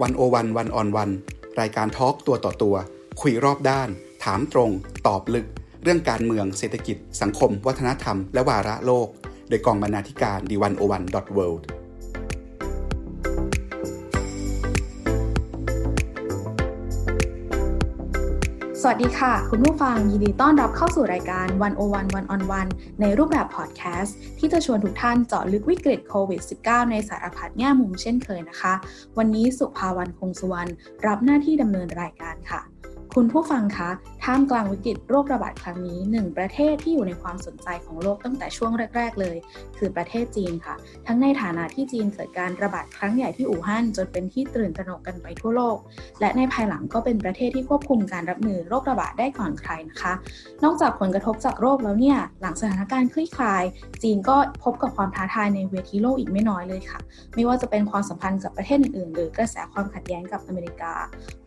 101 วันออนวันรายการทอล์กตัวต่อตัวคุยรอบด้านถามตรงตอบลึกเรื่องการเมืองเศรษฐกิจสังคมวัฒนธรรมและวาระโลกโดยกองบรรณาธิการ d101.worldสวัสดีค่ะคุณผู้ฟังยินดีต้อนรับเข้าสู่รายการ101 One on One ในรูปแบบพอดแคสต์ที่จะชวนทุกท่านเจาะลึกวิกฤตโควิด -19 ในสารพัดแง่มุมเช่นเคยนะคะวันนี้สุภาวันคงสุวรรณรับหน้าที่ดำเนินรายการค่ะคุณผู้ฟังคะท่ามกลางวิกฤตโรคระบาดครั้งนี้หนึ่งประเทศที่อยู่ในความสนใจของโลกตั้งแต่ช่วงแรกๆเลยคือประเทศจีนค่ะทั้งในฐานะที่จีนเกิดการระบาดครั้งใหญ่ที่อู่ฮั่นจนเป็นที่ตื่นตระหนกกันไปทั่วโลกและในภายหลังก็เป็นประเทศที่ควบคุมการรับมือโรคระบาดได้ก่อนใครนะคะนอกจากผลกระทบจากโรคแล้วเนี่ยหลังสถานการณ์คลี่คลายจีนก็พบกับความท้าทายในเวทีโลกอีกไม่น้อยเลยค่ะไม่ว่าจะเป็นความสัมพันธ์กับประเทศอื่นๆหรือกระแสความขัดแย้งกับอเมริกา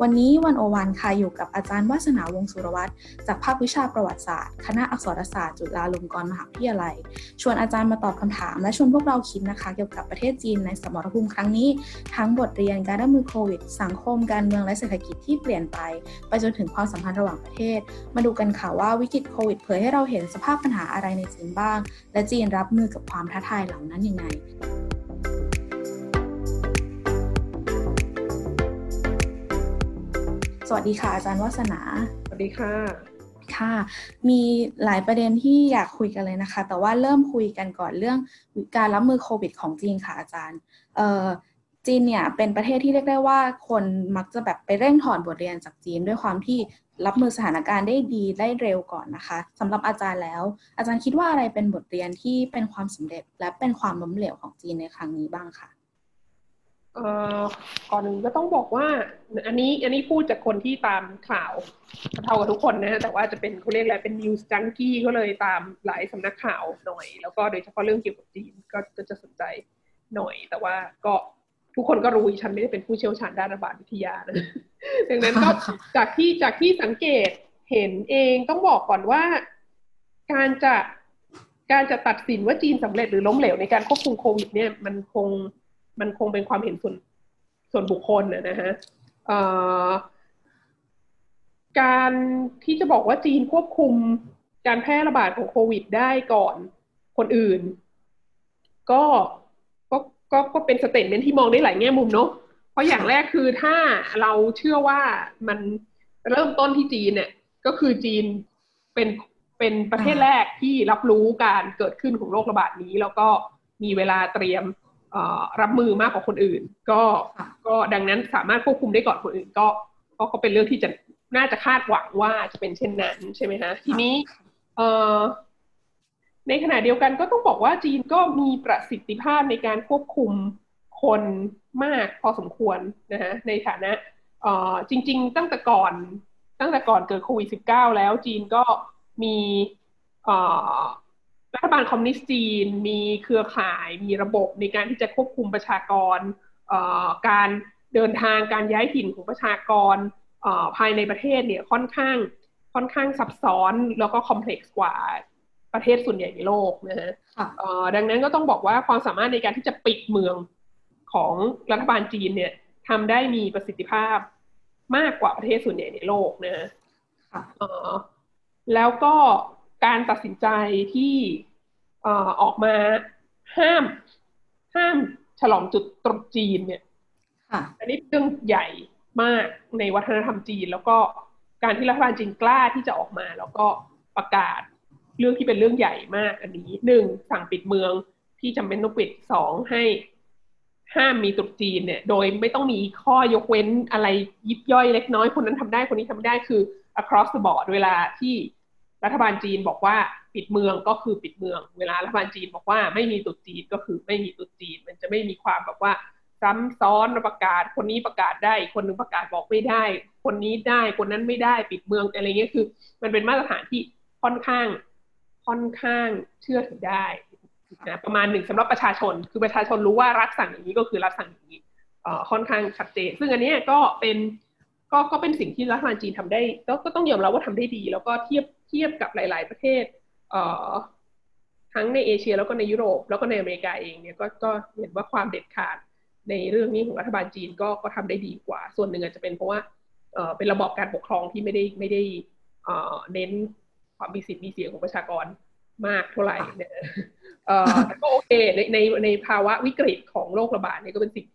วันนี้101ค่ะอยู่กับอาจารย์วาสนาวงศ์สุรวัฒน์จากภาควิชาประวัติศาสตร์คณะอักษรศาสตร์จุฬาลงกรณ์มหาวิทยาลัยชวนอาจารย์มาตอบคำถามและชวนพวกเราคิดนะคะเกี่ยวกับประเทศจีนในสมรภูมิครั้งนี้ทั้งบทเรียนการรับมือโควิดสังคมการเมืองและเศรษฐกิจที่เปลี่ยนไปจนถึงความสัมพันธ์ระหว่างประเทศมาดูกันค่ะว่าวิกฤตโควิดเผยให้เราเห็นสภาพปัญหาอะไรในจีนบ้างและจีนรับมือกับความท้าทายเหล่านั้นยังไงสวัสดีค่ะอาจารย์วาสนาสวัสดีค่ะค่ะมีหลายประเด็นที่อยากคุยกันเลยนะคะแต่ว่าเริ่มคุยกันก่อนเรื่องการรับมือโควิดของจีนค่ะอาจารย์จีนเนี่ยเป็นประเทศที่เรียกได้ว่าคนมักจะแบบไปเร่งถอดบทเรียนจากจีนด้วยความที่รับมือสถานการณ์ได้ดีได้เร็วก่อนนะคะสำหรับอาจารย์แล้วอาจารย์คิดว่าอะไรเป็นบทเรียนที่เป็นความสำเร็จและเป็นความล้มเหลวของจีนในครั้งนี้บ้างค่ะก่อนหนึ่งก็ต้องบอกว่าอันนี้พูดจากคนที่ตามข่าวเท่ากับทุกคนนะแต่ว่าจะเป็นเขาเรียกอะไรเป็นนิวส์จังกี้ก็เลยตามหลายสำนักข่าวหน่อยแล้วก็โดยเฉพาะเรื่องเกี่ยวกับจีนก็จะสนใจหน่อยแต่ว่าก็ทุกคนก็รู้ฉันไม่ได้เป็นผู้เชี่ยวชาญด้านระบาดวิทยานะดังนั้นก็จากที่สังเกตเห็นเองต้องบอกก่อนว่าการจะตัดสินว่าจีนสำเร็จหรือล้มเหลวในการควบคุมโควิดเนี่ยมันคงเป็นความเห็นส่วนบุคคลนะฮะการที่จะบอกว่าจีนควบคุมการแพร่ระบาดของโควิดได้ก่อนคนอื่นก็เป็นสเตทเมนต์ที่มองได้หลายแง่มุมเนาะเพราะอย่างแรกคือถ้าเราเชื่อว่ามันเริ่มต้นที่จีนเนี่ยก็คือจีนเป็นประเทศแรกที่รับรู้การเกิดขึ้นของโรคระบาดนี้แล้วก็มีเวลาเตรียมรับมือมากกว่าคนอื่นก็ดังนั้นสามารถควบคุมได้ก่อนคนอื่นก็เป็นเรื่องที่จะน่าจะคาดหวังว่าจะเป็นเช่นนั้นใช่ไหมฮะทีนี้ในขณะเดียวกันก็ต้องบอกว่าจีนก็มีประสิทธิภาพในการควบคุมคนมากพอสมควรนะฮะในฐานะจริงๆตั้งแต่ก่อนเกิดโควิด -19 แล้วจีนก็มีรัฐบาลคอมมิวนิสต์จีนมีเครือข่ายมีระบบในการที่จะควบคุมประชากรการเดินทางการย้ายถิ่นของประชากรภายในประเทศเนี่ยค่อนข้างซับซ้อนแล้วก็คอมเพล็กซ์กว่าประเทศส่วนใหญ่ในโลกนะฮะดังนั้นก็ต้องบอกว่าความสามารถในการที่จะปิดเมืองของรัฐบาลจีนเนี่ยทำได้มีประสิทธิภาพมากกว่าประเทศส่วนใหญ่ในโลกนะฮะแล้วก็การตัดสินใจที่ออกมาห้ามฉลองจุดตรุษจีนเนี่ยอันนี้เรื่องใหญ่มากในวัฒนธรรมจีนแล้วก็การที่รัฐบาลจีนกล้าที่จะออกมาแล้วก็ประกาศเรื่องที่เป็นเรื่องใหญ่มากอันนี้1สั่งปิดเมืองที่จำเป็นต้องปิด2ให้ห้ามมีตรุษจีนเนี่ยโดยไม่ต้องมีข้อยกเว้นอะไรยิบย่อยเล็กน้อยคนนั้นทำได้คนนี้ทำไม่ได้คือ across the board เวลาที่รัฐบาลจีนบอกว่าปิดเมืองก็คือปิดเมืองเวลารัฐบาลจีนบอกว่าไม่มีตรุษจีนก็คือไม่มีตรุษจีนมันจะไม่มีความแบบว่าซ้ำซ้อนประกาศคนนี้ประกาศได้คนนึงประกาศบอกไม่ได้คนนี้ได้คนนั้นไม่ได้ปิดเมืองอะไรเงี้ยคือมันเป็นมาตรฐานที่ค่อนข้างเชื่อถือได้นะประมาณหนึ่งสำหรับประชาชนคือประชาชนรู้ว่ารัฐสั่งอย่างนี้ก็คือรัฐสั่งอย่างนี้ค่อนข้างชัดเจนซึ่งอันนี้ก็เป็นสิ่งที่รัฐบาลจีนทำได้ก็ต้องยอมรับว่าทำได้ดีแล้วก็เทียบกับหลายๆประเทศทั้งในเอเชียแล้วก็ในยุโรปแล้วก็ในอเมริกาเองเนี่ยก็เห็นว่าความเด็ดขาด ในเรื่องนี้ของรัฐบาลจีนก็ทำได้ดีกว่าส่วนหนึ่งอาจจะเป็นเพราะว่าเป็นระบอบการปกครองที่ไม่ได้เน้นความมีสิทธิ์มีเสียงของประชากรมากเท่าไหร่เนี่ยแต่ก็โอเคในภาวะวิกฤตของโรคระบาดเนี่ยก็เป็นสิ่ง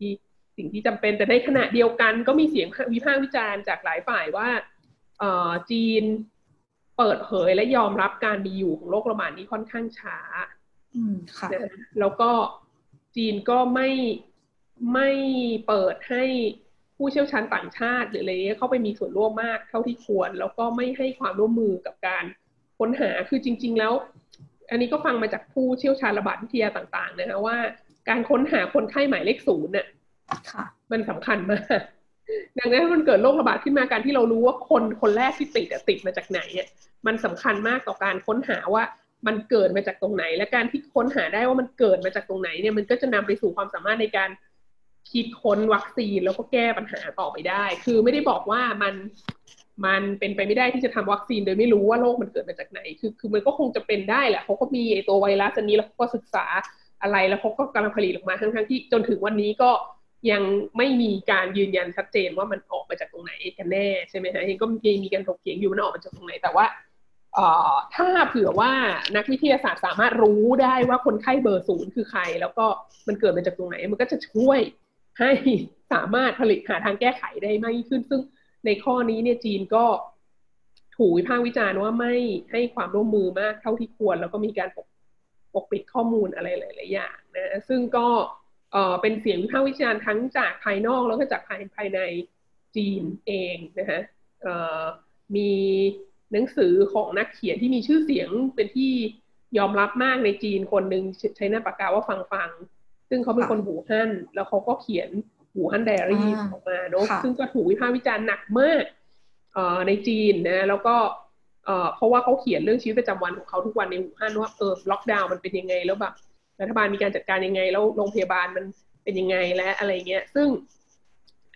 ที่จำเป็นแต่ในขณะเดียวกันก็มีเสียงวิพากษ์วิจารณ์จากหลายฝ่ายว่าจีนเปิดเผยและยอมรับการมีอยู่ของโรคระบาดนี้ค่อนข้างช้าค่ะแล้วก็จีนก็ไม่เปิดให้ผู้เชี่ยวชาญต่างชาติหรืออะไรเข้าไปมีส่วนร่วมมากเท่าที่ควรแล้วก็ไม่ให้ความร่วมมือกับการค้นหาคือจริงๆแล้วอันนี้ก็ฟังมาจากผู้เชี่ยวชาญระบาดวิทยาต่างๆนะคะว่าการค้นหาคนไข้หมายเลข0น่ะค่ะมันสำคัญมากดังนั้นมันเกิดโรคระบาดขึ้นมาการที่เรารู้ว่าคนแรกที่ติดมาจากไหนเนี่ยมันสำคัญมากต่อการค้นหาว่ามันเกิดมาจากตรงไหนและการที่ค้นหาได้ว่ามันเกิดมาจากตรงไหนเนี่ยมันก็จะนำไปสู่ความสามารถในการคิดค้นวัคซีนแล้วก็แก้ปัญหาต่อไปได้คือไม่ได้บอกว่ามันเป็นไปไม่ได้ที่จะทำวัคซีนโดยไม่รู้ว่าโรคมันเกิดมาจากไหนคือมันก็คงจะเป็นได้แหละเขาก็มีตัวไวรัสอันนี้แล้วก็ศึกษาอะไรแล้วเขาก็กำลังผลิตออกมาทั้งที่จนถึงวันนี้ก็ยังไม่มีการยืนยันชัดเจนว่ามันออกมาจากตรงไหนกันแน่ใช่ไหมคะก็มีการถกเถียงอยู่มันออกมาจากตรงไหนแต่ว่าถ้าเผื่อว่านักวิทยาศาสตร์สามารถรู้ได้ว่าคนไข้เบอร์0คือใครแล้วก็มันเกิดมาจากตรงไหนมันก็จะช่วยให้สามารถผลิตหาทางแก้ไขได้มากยิ่งขึ้นซึ่งในข้อนี้เนี่ยจีนก็ถูกวิพากษ์วิจารณ์ว่าไม่ให้ความร่วมมือมากเท่าที่ควรแล้วก็มีการปกปิดข้อมูลอะไรหลายๆอย่างนะซึ่งก็เป็นเสียงวิพากษ์วิจารณ์ทั้งจากภายนอกแล้วก็จากภายในจีนเองนะฮะมีหนังสือของนักเขียนที่มีชื่อเสียงเป็นที่ยอมรับมากในจีนคนหนึ่งใช้หน้าปากกาว่าฟังซึ่งเขาเป็นคนหูฮั่นแล้วเขาก็เขียนหูฮั่นไดอารี่ออกมาเนาะซึ่งก็ถูกวิพากษ์วิจารณ์หนักมากในจีนนะแล้วก็เพราะว่าเขาเขียนเรื่องชีวิตประจำวันของเขาทุกวันในหูฮั่นว่าล็อกดาวน์มันเป็นยังไงแล้วแบบรัฐบาลมีการจัดการยังไงแล้วโรงพยาบาลมันเป็นยังไงและอะไรเงี้ยซึ่ง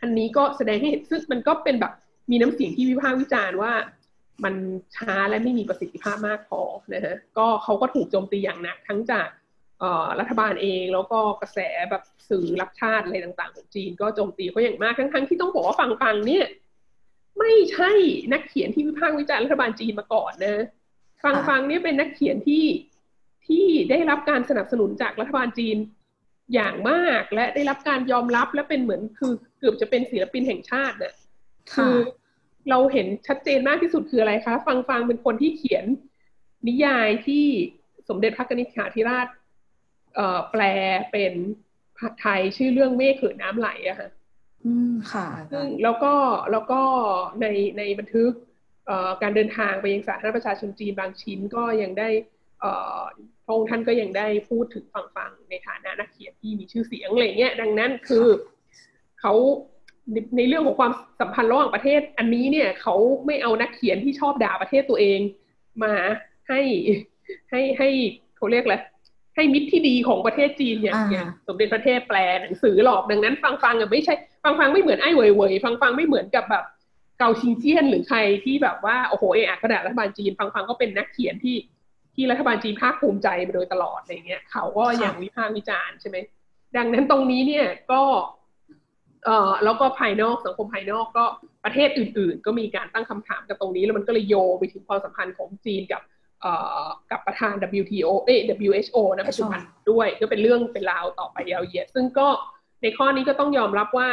อันนี้ก็แสดงให้เห็นซึ่งมันก็เป็นแบบมีน้ำเสียงที่วิพากษ์วิจารณ์ว่ามันช้าและไม่มีประสิทธิภาพมากพอนะฮะก็เขาก็ถูกโจมตีอย่างหนักทั้งจากรัฐบาลเองแล้วก็กระแสแบบสื่อรักชาติอะไรต่างๆของจีนก็โจมตีเขาอย่างมากทั้งๆที่ต้องบอกว่าฟังเนี่ยไม่ใช่นักเขียนที่วิพากษ์วิจารณ์รัฐบาลจีนมาก่อนนะฟังเนี่ยเป็นนักเขียนที่ได้รับการสนับสนุนจากรัฐบาลจีนอย่างมากและได้รับการยอมรับและเป็นเหมือนคือเกือบจะเป็นศิลปินแห่งชาตินะคือเราเห็นชัดเจนมากที่สุดคืออะไรคะฟังเป็นคนที่เขียนนิยายที่สมเด็จพระกนิษฐาธิราชแปลเป็นภาษาไทยชื่อเรื่องเมฆเหินน้ำไหลอะค่ะค่ะซึ่งแล้วก็ในบันทึกการเดินทางไปยังสาธารณรัฐประชาชนจีนบางชิ้นก็ยังได้พระองค์ท่านก็ยังได้พูดถึงฟังในฐานะนักเขียนที่มีชื่อเสียงอะไรเงี้ยดังนั้นคือเขาในเรื่องของความสัมพันธ์ระหว่างประเทศอันนี้เนี่ยเขาไม่เอานักเขียนที่ชอบด่าประเทศตัวเองมาให้เขาเรียกอะไรให้มิตรที่ดีของประเทศจีนอย่างสมเด็จพระเทพแปลหนังสือหลอกดังนั้นฟังอ่ะไม่ใช่ฟังไม่เหมือนไอ้เว่ยเว่ยฟังไม่เหมือนกับแบบเกาชิงเจี้ยนหรือใครที่แบบว่าโอ้โหกระดาษรัฐบาลจีนฟังก็เป็นนักเขียนที่รัฐบาลจีนภาคภูมิใจมาโดยตลอดอะไรเงี้ยเขาก็อย่างวิพากษ์วิจารณ์ใช่ไหมดังนั้นตรงนี้เนี่ยก็แล้วก็ภายนอกสังคมภายนอกก็ประเทศอื่นๆก็มีการตั้งคำถามกับตรงนี้แล้วมันก็เลยโยงไปถึงความสัมพันธ์ของจีนกับประธาน WHO นะปัจจุบันด้วยก็เป็นเรื่องเป็นราวต่อไปยาวเหยียดซึ่งก็ในข้อนี้ก็ต้องยอมรับว่า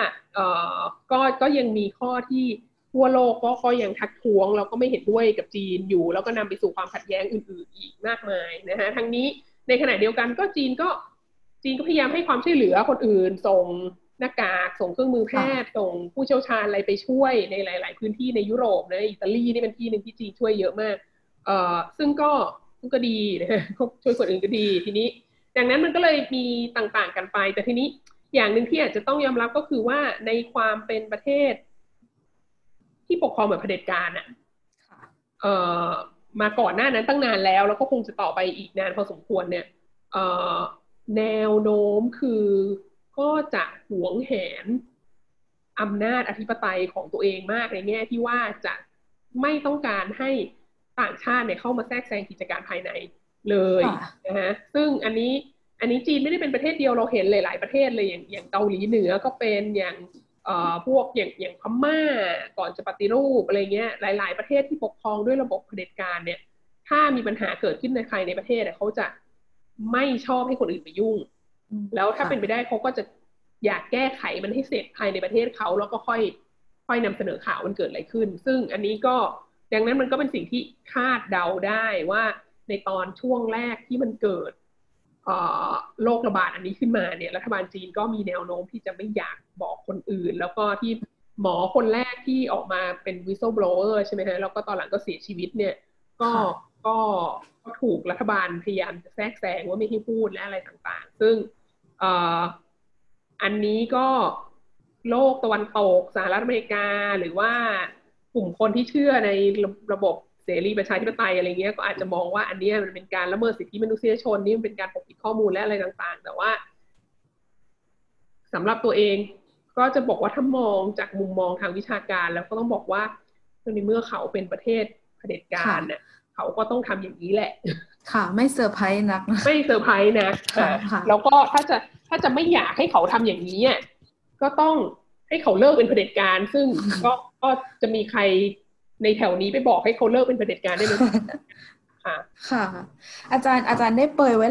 ก็ยังมีข้อที่ทั่วโลกก็ยังทักท้วงแล้วก็ไม่เห็นด้วยกับจีนอยู่แล้วก็นำไปสู่ความขัดแย้งอื่นๆอีกมากมายนะฮะทั้งนี้ในขณะเดียวกันก็จีนก็พยายามให้ความช่วยเหลือคนอื่นส่งหน้ากากส่งเครื่องมือแพทย์ส่งผู้เชี่ยวชาญอะไรไปช่วยในหลายๆพื้นที่ในยุโรปนะอิตาลีนี่เป็นที่นึงที่จีนช่วยเยอะมากซึ่งก็ดีนะช่วยคนอื่นก็ดีทีนี้ดังนั้นมันก็เลยมีต่างๆกันไปแต่ทีนี้อย่างนึงที่อาจจะต้องยอมรับก็คือว่าในความเป็นประเทศที่ปกครองแบบเผด็จการอ่ะมาก่อนหน้านั้นตั้งนานแล้วก็คงจะต่อไปอีกนานพอสมควรเนี่ยแนวโน้มคือก็จะหวงแหนอำนาจอธิปไตยของตัวเองมากในแง่ที่ว่าจะไม่ต้องการให้ต่างชาติเนี่ยเข้ามาแทรกแซงกิจการภายในเลยนะฮะซึ่งอันนี้ อันนี้จีนไม่ได้เป็นประเทศเดียวเราเห็นหลายๆประเทศเลยอย่างเกาหลีเหนือก็เป็นพวกอย่างพม่าก่อนจะปฏิรูปอะไรเงี้ยหลายๆประเทศที่ปกครองด้วยระบบเผด็จการเนี่ยถ้ามีปัญหาเกิดขึ้นในใครในประเทศเขาจะไม่ชอบให้คนอื่นไปยุ่งแล้วถ้าเป็นไปได้เขาก็จะอยากแก้ไขมันให้เสร็จภายในประเทศเขาแล้วก็ค่อยนำเสนอข่าวมันเกิดอะไรขึ้นซึ่งอันนี้ก็ดังนั้นมันก็เป็นสิ่งที่คาดเดาได้ว่าในตอนช่วงแรกที่มันเกิดโรคระบาดอันนี้ขึ้นมาเนี่ยรัฐบาลจีนก็มีแนวโน้มที่จะไม่อยากบอกคนอื่นแล้วก็ที่หมอคนแรกที่ออกมาเป็น whistleblower ใช่ไหมฮะแล้วก็ตอนหลังก็เสียชีวิตเนี่ยก็ถูกรัฐบาลพยายามจะแทรกแซงว่าไม่ให้พูดและอะไรต่างๆซึ่งอันนี้ก็โลกตะวันตกสหรัฐอเมริกาหรือว่ากลุ่มคนที่เชื่อในระบบเสรีประชาธิปไตยอะไรเงี้ยก็อาจจะมองว่าอันนี้มันเป็นการละเมิดสิทธิมนุษยชนนี่มันเป็นการปกปิดข้อมูลและอะไรต่างๆแต่ว่าสำหรับตัวเองก็จะบอกว่าถ้ามองจากมุมมองทางวิชาการแล้วก็ต้องบอกว่าในเมื่อเขาเป็นประเทศเผด็จการเนี่ยเขาก็ต้องทำอย่างนี้แหละค่ะไม่เซอร์ไพรส์นักไม่เซอร์ไพรส์นะแล้วก็ถ้าจะไม่อยากให้เขาทำอย่างนี้ก็ต้องให้เขาเลิกเป็นเผด็จการซึ่งก็จะมีใครในแถวนี้ไปบอกให้เขาเลิกเป็นเผด็จการได้ไหมค่ะอาจารย์ได้เปิดไว้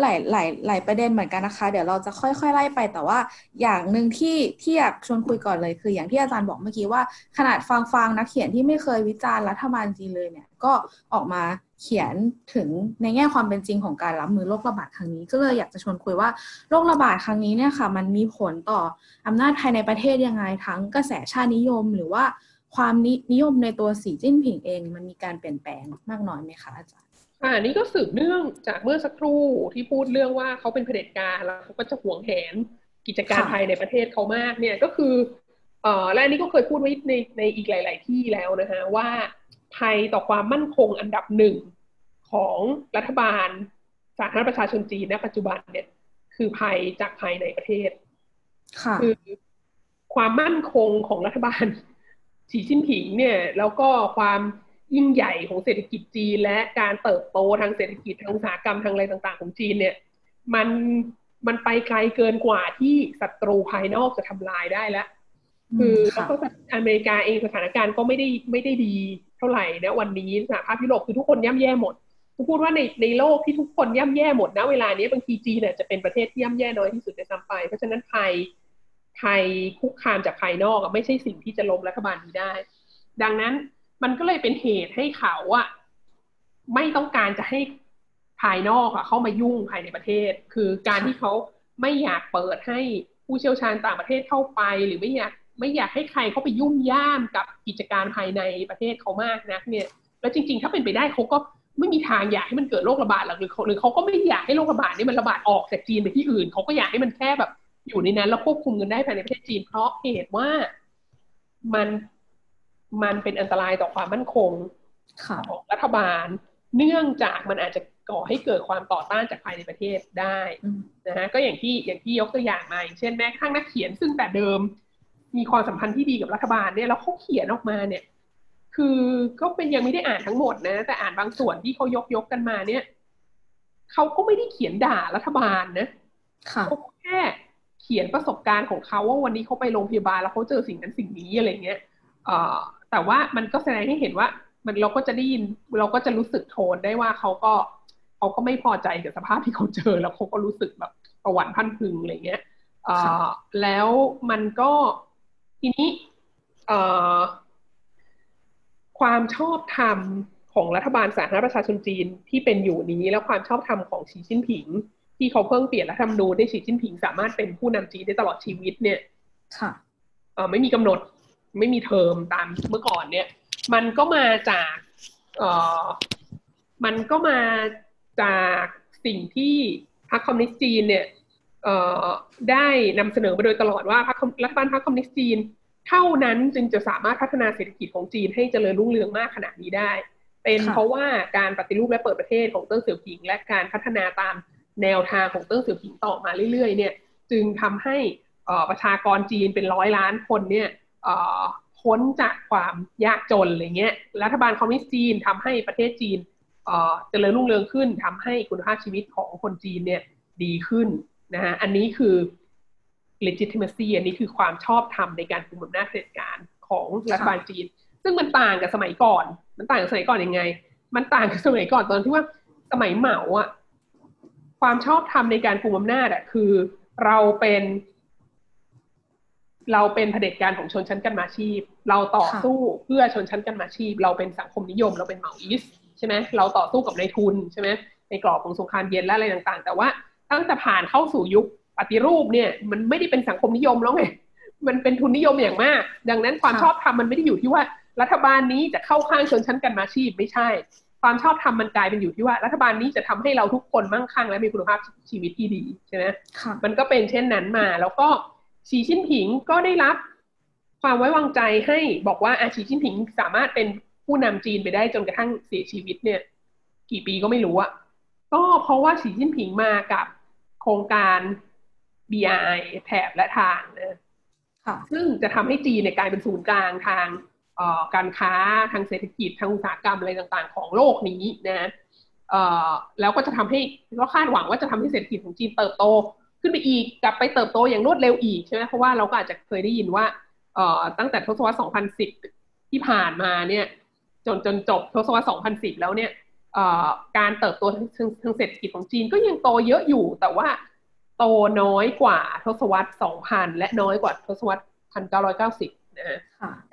หลายประเด็นเหมือนกันนะคะเดี๋ยวเราจะค่อยๆไล่ไปแต่ว่าอย่างนึงที่อยากชวนคุยก่อนเลยคืออย่างที่อาจารย์บอกเมื่อกี้ว่าขนาดฟังนักเขียนที่ไม่เคยวิจารณ์รัฐบาลจีนเลยเนี่ยก็ออกมาเขียนถึงในแง่ความเป็นจริงของการรับมือโรคระบาดครั้งนี้ก็เลยอยากจะชวนคุยว่าโรคระบาดครั้งนี้เนี่ยค่ะมันมีผลต่ออำนาจภายในประเทศยังไงทั้งกระแสชาตินิยมหรือว่าความนิยมในตัวสีจิ้นผิงเองมันมีการเปลี่ยนแปลงมากน้อยไหมคะอาจารย์อันนี้ก็สืบเนื่องจากเมื่อสักครู่ที่พูดเรื่องว่าเขาเป็นเผด็จการแล้วเขาก็จะหวงแหนกิจการภายในประเทศเขามากเนี่ยก็คือและอันนี้ก็เคยพูดไว้ในอีกหลายๆที่แล้วนะคะว่าภัยต่อความมั่นคงอันดับหนึ่งของรัฐบาลสาธารณรัฐประชาชนจีนณปัจจุบันเนี่ยคือภัยจากภายในประเทศคือความมั่นคงของรัฐบาลสีจิ้นผิงเนี่ยแล้วก็ความยิ่งใหญ่ของเศรษฐกิจจีนและการเติบโตทางเศรษฐกิจทางอุตสาหกรรมทางอะไรต่างๆของจีนเนี่ยมันไปไกลเกินกว่าที่ศัตรูภายนอกจะทำลายได้แล้วคือแล้วก็อเมริกาเองสถานการณ์ก็ไม่ได้ดีเท่าไหร่นะวันนี้สหภาพยุโรปคือทุกคนย่ำแย่หมดต้องพูดว่าในโลกที่ทุกคนย่ำแย่หมดนะเวลานี้บางทีจีนเนี่ยจะเป็นประเทศที่ย่ำแย่น้อยที่สุดในซ้ำไปเพราะฉะนั้นภัยคุกคามจากภายนอกไม่ใช่สิ่งที่จะล้มรัฐบาลนี้ได้ดังนั้นมันก็เลยเป็นเหตุให้เขาอะไม่ต้องการจะให้ภายนอกอะเข้ามายุ่งภายในประเทศคือการที่เขาไม่อยากเปิดให้ผู้เชี่ยวชาญต่างประเทศเข้าไปหรือไม่อยากให้ใครเข้าไปยุ่งย่ามกับกิจการภายในประเทศเขามากนักเนี่ยแล้วจริงๆถ้าเป็นไปได้เขาก็ไม่มีทางอยากให้มันเกิดโรคระบาดหรือเขาก็ไม่อยากให้โรคระบาดนี่มันระบาดออกจากจีนไปที่อื่นเขาก็อยากให้มันแค่แบบอยู่ในนั้นแล้วควบคุมกันได้ภายในประเทศจีนเพราะเหตุว่ามันเป็นอันตรายต่อความมั่นคงของรัฐบาลเนื่องจากมันอาจจะก่อให้เกิดความต่อต้านจากภายในประเทศได้นะฮะก็อย่างที่ยกตัวอย่างมาอย่างเช่นแม้กระทั่งนักเขียนซึ่งแต่เดิมมีความสัมพันธ์ที่ดีกับรัฐบาลเนี่ยแล้วเขาเขียนออกมาเนี่ยคือก็เป็นยังไม่ได้อ่านทั้งหมดนะแต่อ่านบางส่วนที่เขายกกันมาเนี่ยเขาก็ไม่ได้เขียนด่ารัฐบาลนะเขาแค่เขียนประสบการณ์ของเขาว่าวันนี้เขาไปโรงพยาบาลแล้วเขาเจอสิ่งนั้นสิ่งนี้อะไรเงี้ยแต่ว่ามันก็แสดงให้เห็นว่ามันเราก็จะได้ยินเราก็จะรู้สึกโทนได้ว่าเขาก็ไม่พอใจกับสภาพที่เขาเจอแล้วเขาก็รู้สึกแบบประหวั่นพันพึงอะไรเงี้ยแล้วมันก็ทีนี้ความชอบธรรมของรัฐบาลสาธารณรัฐประชาชนจีนที่เป็นอยู่นี้แล้วความชอบธรรมของสีจิ้นผิงที่เขาเพิ่งเปลี่ยนรัฐธรรมนูญให้สีจิ้นผิงสามารถเป็นผู้นำจีนได้ตลอดชีวิตเนี่ยไม่มีกำหนดไม่มีเทอมตามเมื่อก่อนเนี่ยมันก็มาจากสิ่งที่พรรคคอมมิวนิสต์จีนเนี่ยได้นำเสนอมาโดยตลอดว่ารัฐบาลพรรคคอมมิวนิสต์จีนเท่านั้นจึงจะสามารถพัฒนาเศรษฐกิจของจีนให้เจริญรุ่งเรืองมากขนาดนี้ได้เป็นเพราะว่าการปฏิรูปและเปิดประเทศของเติ้งเสี่ยวผิงและการพัฒนาตามแนวทางของเติ้งเสี่ยวผิงต่อมาเรื่อยๆเนี่ยจึงทำให้ประชากรจีนเป็น100 ล้านคนเนี่ยพ้นจากความยากจนอะไรเงี้ยรัฐบาลคอมมิวนิสต์จีนทำให้ประเทศจีนเจริญรุ่งเรืองขึ้นทำให้คุณภาพชีวิตของคนจีนเนี่ยดีขึ้น นะฮะอันนี้คือ legitimacy อันนี้คือความชอบธรรมในการคุมอำนาจเผด็จการของรัฐบาลจีนซึ่งมันต่างกับสมัยก่อนยังไงมันต่างกับสมัยก่อนตอนที่ว่าสมัยเหมาอ่ะความชอบธรรมในการคุมอำนาจอ่ะคือเราเป็นเผด็จการของชนชั้นกรรมาชีพเราต่อสู้เพื่อชนชั้นกรรมาชีพเราเป็นสังคมนิยมเราเป็นเหมาอีสใช่ไหมเราต่อสู้กับนายทุนใช่ไหมในกรอบของสงครามเย็นและอะไรต่างๆแต่ว่าตั้งแต่ผ่านเข้าสู่ยุคปฏิรูปเนี่ยมันไม่ได้เป็นสังคมนิยมแล้วไงมันเป็นทุนนิยมอย่างมากดังนั้นความชอบธรรมมันไม่ได้อยู่ที่ว่ารัฐบาลนี้จะเข้าข้างชนชั้นกรรมาชีพไม่ใช่ความชอบธรรมมันกลายเป็นอยู่ที่ว่ารัฐบาลนี้จะทำให้เราทุกคนมั่งคั่งและมีคุณภาพชีวิตที่ดีใช่ไหมมันก็เป็นเช่นนั้นมาแล้วก็สีชิ้นผิงก็ได้รับความไว้วางใจให้บอกว่าสีชิ้นผิงสามารถเป็นผู้นำจีนไปได้จนกระทั่งเสียชีวิตเนี่ยกี่ปีก็ไม่รู้อะก็เพราะว่าสีชิ้นผิงมากับโครงการ BRI แถบและทางนะซึ่งจะทำให้จีนเนี่ยกลายเป็นศูนย์กลางทางการค้าทางเศรษฐกิจทางอุตสาหกรรมอะไรต่างๆของโลกนี้นะแล้วก็จะทำให้ก็คาดหวังว่าจะทำให้เศรษฐกิจของจีนเติบโตขึ้นไปอีกกลับไปเติบโตอย่างรวดเร็วอีกใช่ไหมเพราะว่าเราก็อาจจะเคยได้ยินว่าตั้งแต่ทศวรรษ 2010 ที่ผ่านมาเนี่ยจนจบทศวรรษ 2010 แล้วเนี่ยการเติบโตทางเศรษฐกิจของจีนก็ยังโตเยอะอยู่แต่ว่าโตน้อยกว่าทศวรรษ 2000 และน้อยกว่าทศวรรษ 1990 นะฮะ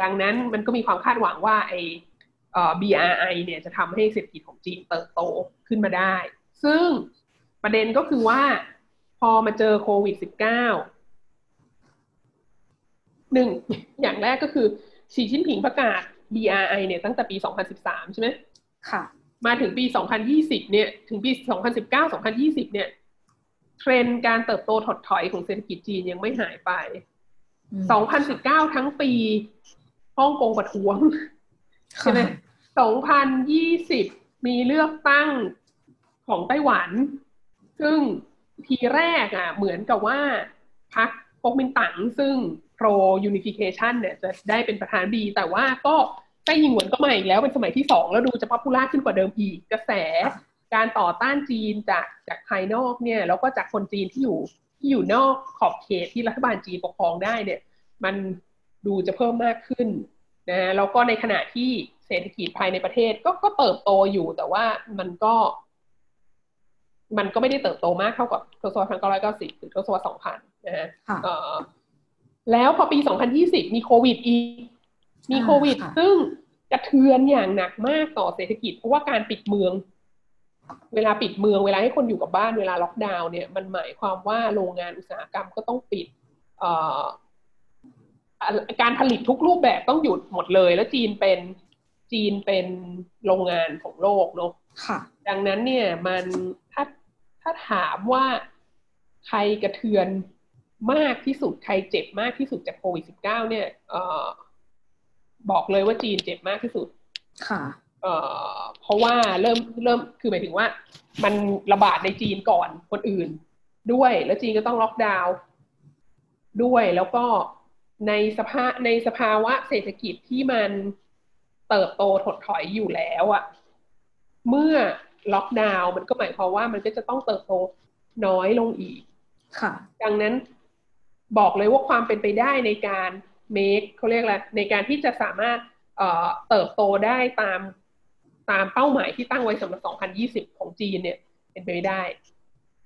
ดังนั้นมันก็มีความคาดหวังว่าไอ้ BRI เนี่ยจะทำให้เศรษฐกิจของจีนเติบโตขึ้นมาได้ซึ่งประเด็นก็คือว่าพอมาเจอโควิด 19 1อย่างแรกก็คือสีชิ้นผิงประกาศ BRI เนี่ยตั้งแต่ปี2013ใช่ไหมค่ะมาถึงปี2020เนี่ยถึงปี2019-2020เนี่ยเทรนด์การเติบโตถดถอยของเศรษฐกิจจีนยังไม่หายไป2019ทั้งปีฮ่องกงประท้วงใช่ไหม2020มีเลือกตั้งของไต้หวันซึ่งทีแรกอ่ะเหมือนกับว่าพรรคก๊กมินตั๋งซึ่งโปรยูนิฟิเคชันเนี่ยจะได้เป็นประธานดีแต่ว่าก็ไต้หยิงหวนก็มาอีกแล้วเป็นสมัยที่2แล้วดูจะป๊อปปูล่าขึ้นกว่าเดิมอีกกระแสการต่อต้านจีนจากภายนอกเนี่ยแล้วก็จากคนจีนที่อยู่นอกขอบเขตที่รัฐบาลจีนปกครองได้เนี่ยมันดูจะเพิ่มมากขึ้นนะแล้วก็ในขณะที่เศรษฐกิจภายในประเทศก็เติบโตอยู่แต่ว่ามันก็ไม่ได้เติบโตมากเท่ากับทศวรรษ 1990 หรือทศวรรษ 2000 นะฮะแล้วพอปี 2020 มีโควิดอีกมีโควิดซึ่งกระเทือนอย่างหนักมากต่อเศรษฐกิจเพราะว่าการปิดเมืองเวลาปิดเมืองเวลาให้คนอยู่กับบ้านเวลาล็อกดาวน์เนี่ยมันหมายความว่าโรงงานอุตสาหกรรมก็ต้องปิดการผลิตทุกรูปแบบต้องหยุดหมดเลยแล้วจีนเป็นโรงงานของโลกเนาะค่ะดังนั้นเนี่ยมันถ้าถามว่าใครกระเทือนมากที่สุดใครเจ็บมากที่สุดจากโควิด -19 เนี่ยบอกเลยว่าจีนเจ็บมากที่สุดค่ะเพราะว่าเริ่มคือหมายถึงว่ามันระบาดในจีนก่อนคนอื่นด้วยแล้วจีนก็ต้องล็อกดาวน์ด้วยแล้วก็ในสภาวะเศรษฐกิจที่มันเติบโตถดถอยอยู่แล้วอ่ะเมื่อล็อกดาวน์มันก็หมายความว่ามันก็จะต้องเติบโตน้อยลงอีกค่ะดังนั้นบอกเลยว่าความเป็นไปได้ในการเมคเขาเรียกอะไรในการที่จะสามารถเติบโตได้ตามเป้าหมายที่ตั้งไว้สำหรับ 2020 ของจีนเนี่ยเป็นไปไม่ได้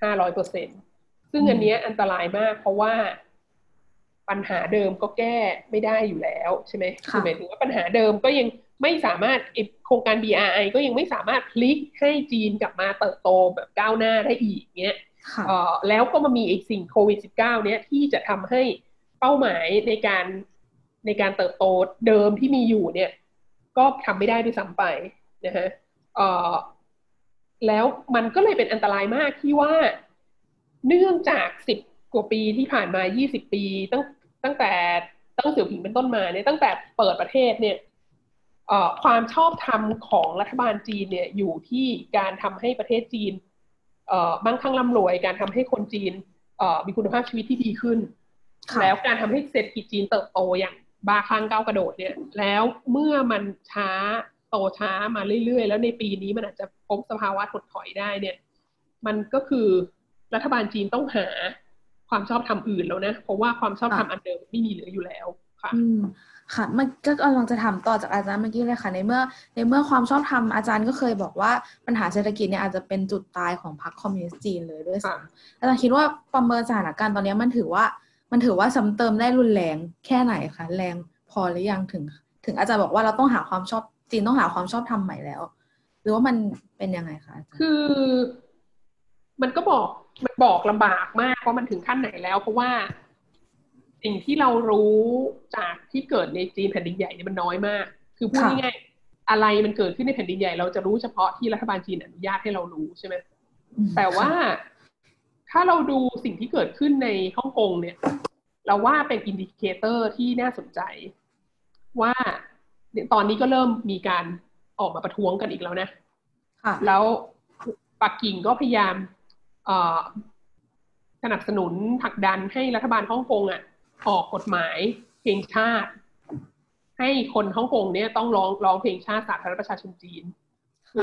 500% ซึ่งอันเนี้ยอันตรายมากเพราะว่าปัญหาเดิมก็แก้ไม่ได้อยู่แล้วใช่ไหมคือหมายถึงว่าปัญหาเดิมก็ยังไม่สามารถโครงการ BRI ก็ยังไม่สามารถพลิกให้จีนกลับมาเติบโตแบบก้าวหน้าได้อีกเงี้ยแล้วก็มามีอีกสิ่งโควิด -19 เนี้ยที่จะทำให้เป้าหมายในการเติบโตเดิมที่มีอยู่เนี่ยก็ทำไม่ได้ด้วยซ้ำไปนะฮะแล้วมันก็เลยเป็นอันตรายมากที่ว่าเนื่องจาก10กว่าปีที่ผ่านมา20ปีตั้งแต่ตั้งเสี่ยวผิงเป็นต้นมาเนี่ยตั้งแต่เปิดประเทศเนี่ยความชอบธรรมของรัฐบาลจีนเนี่ยอยู่ที่การทำให้ประเทศจีนมั่งคั่งร่ำรวยการทำให้คนจีนมีคุณภาพชีวิตที่ดีขึ้นแล้วการทำให้เศรษฐกิจจีนเติบโตอย่างบ้าคลั่งก้าวกระโดดเนี่ยแล้วเมื่อมันโตช้ามาเรื่อยๆแล้วในปีนี้มันอาจจะพบสภาวะถดถอยได้เนี่ยมันก็คือรัฐบาลจีนต้องหา ความชอบธรรมอื่นแล้วนะเพราะว่าความชอบธรรมอันเดิมไม่มีเหลืออยู่แล้วค่ะค่ะมันก็กำลังจะถามต่อจากอาจารย์เมื่อกี้เลยค่ะในเมื่อความชอบธรรมอาจารย์ก็เคยบอกว่าปัญหาเศรษฐกิจเนี่ยอาจจะเป็นจุดตายของพรรคคอมมิวนิสต์จีนเลยด้วยซ้ำอาจารย์คิดว่าประเมินสถานการณ์ตอนนี้มันถือว่าซ้ำเติมได้รุนแรงแค่ไหนคะแรงพอหรือยังถึงอาจารย์บอกว่าเราต้องหาความชอบจีนต้องหาความชอบธรรมใหม่แล้วหรือว่ามันเป็นยังไงคะคือมันก็บอกลำบากมากว่ามันถึงขั้นไหนแล้วเพราะว่าสิ่งที่เรารู้จากที่เกิดในจีนแผ่นดินใหญ่เนี่ยมันน้อยมากคือพูดง่ายๆอะไรมันเกิดขึ้นในแผ่นดินใหญ่เราจะรู้เฉพาะที่รัฐบาลจีนอนุญาตให้เรารู้ใช่ไหมแต่ว่าถ้าเราดูสิ่งที่เกิดขึ้นในฮ่องกงเนี่ยเราว่าเป็นอินดิเคเตอร์ที่น่าสนใจว่าตอนนี้ก็เริ่มมีการออกมาประท้วงกันอีกแล้วนะแล้วปักกิ่งก็พยายามสนับสนุนผลักดันให้รัฐบาลฮ่องกงอ่ะออกกฎหมายเพลงชาติให้คนฮ่องกงเนี่ยต้องร้องเพลงชาติสาธารณประชาชนจีน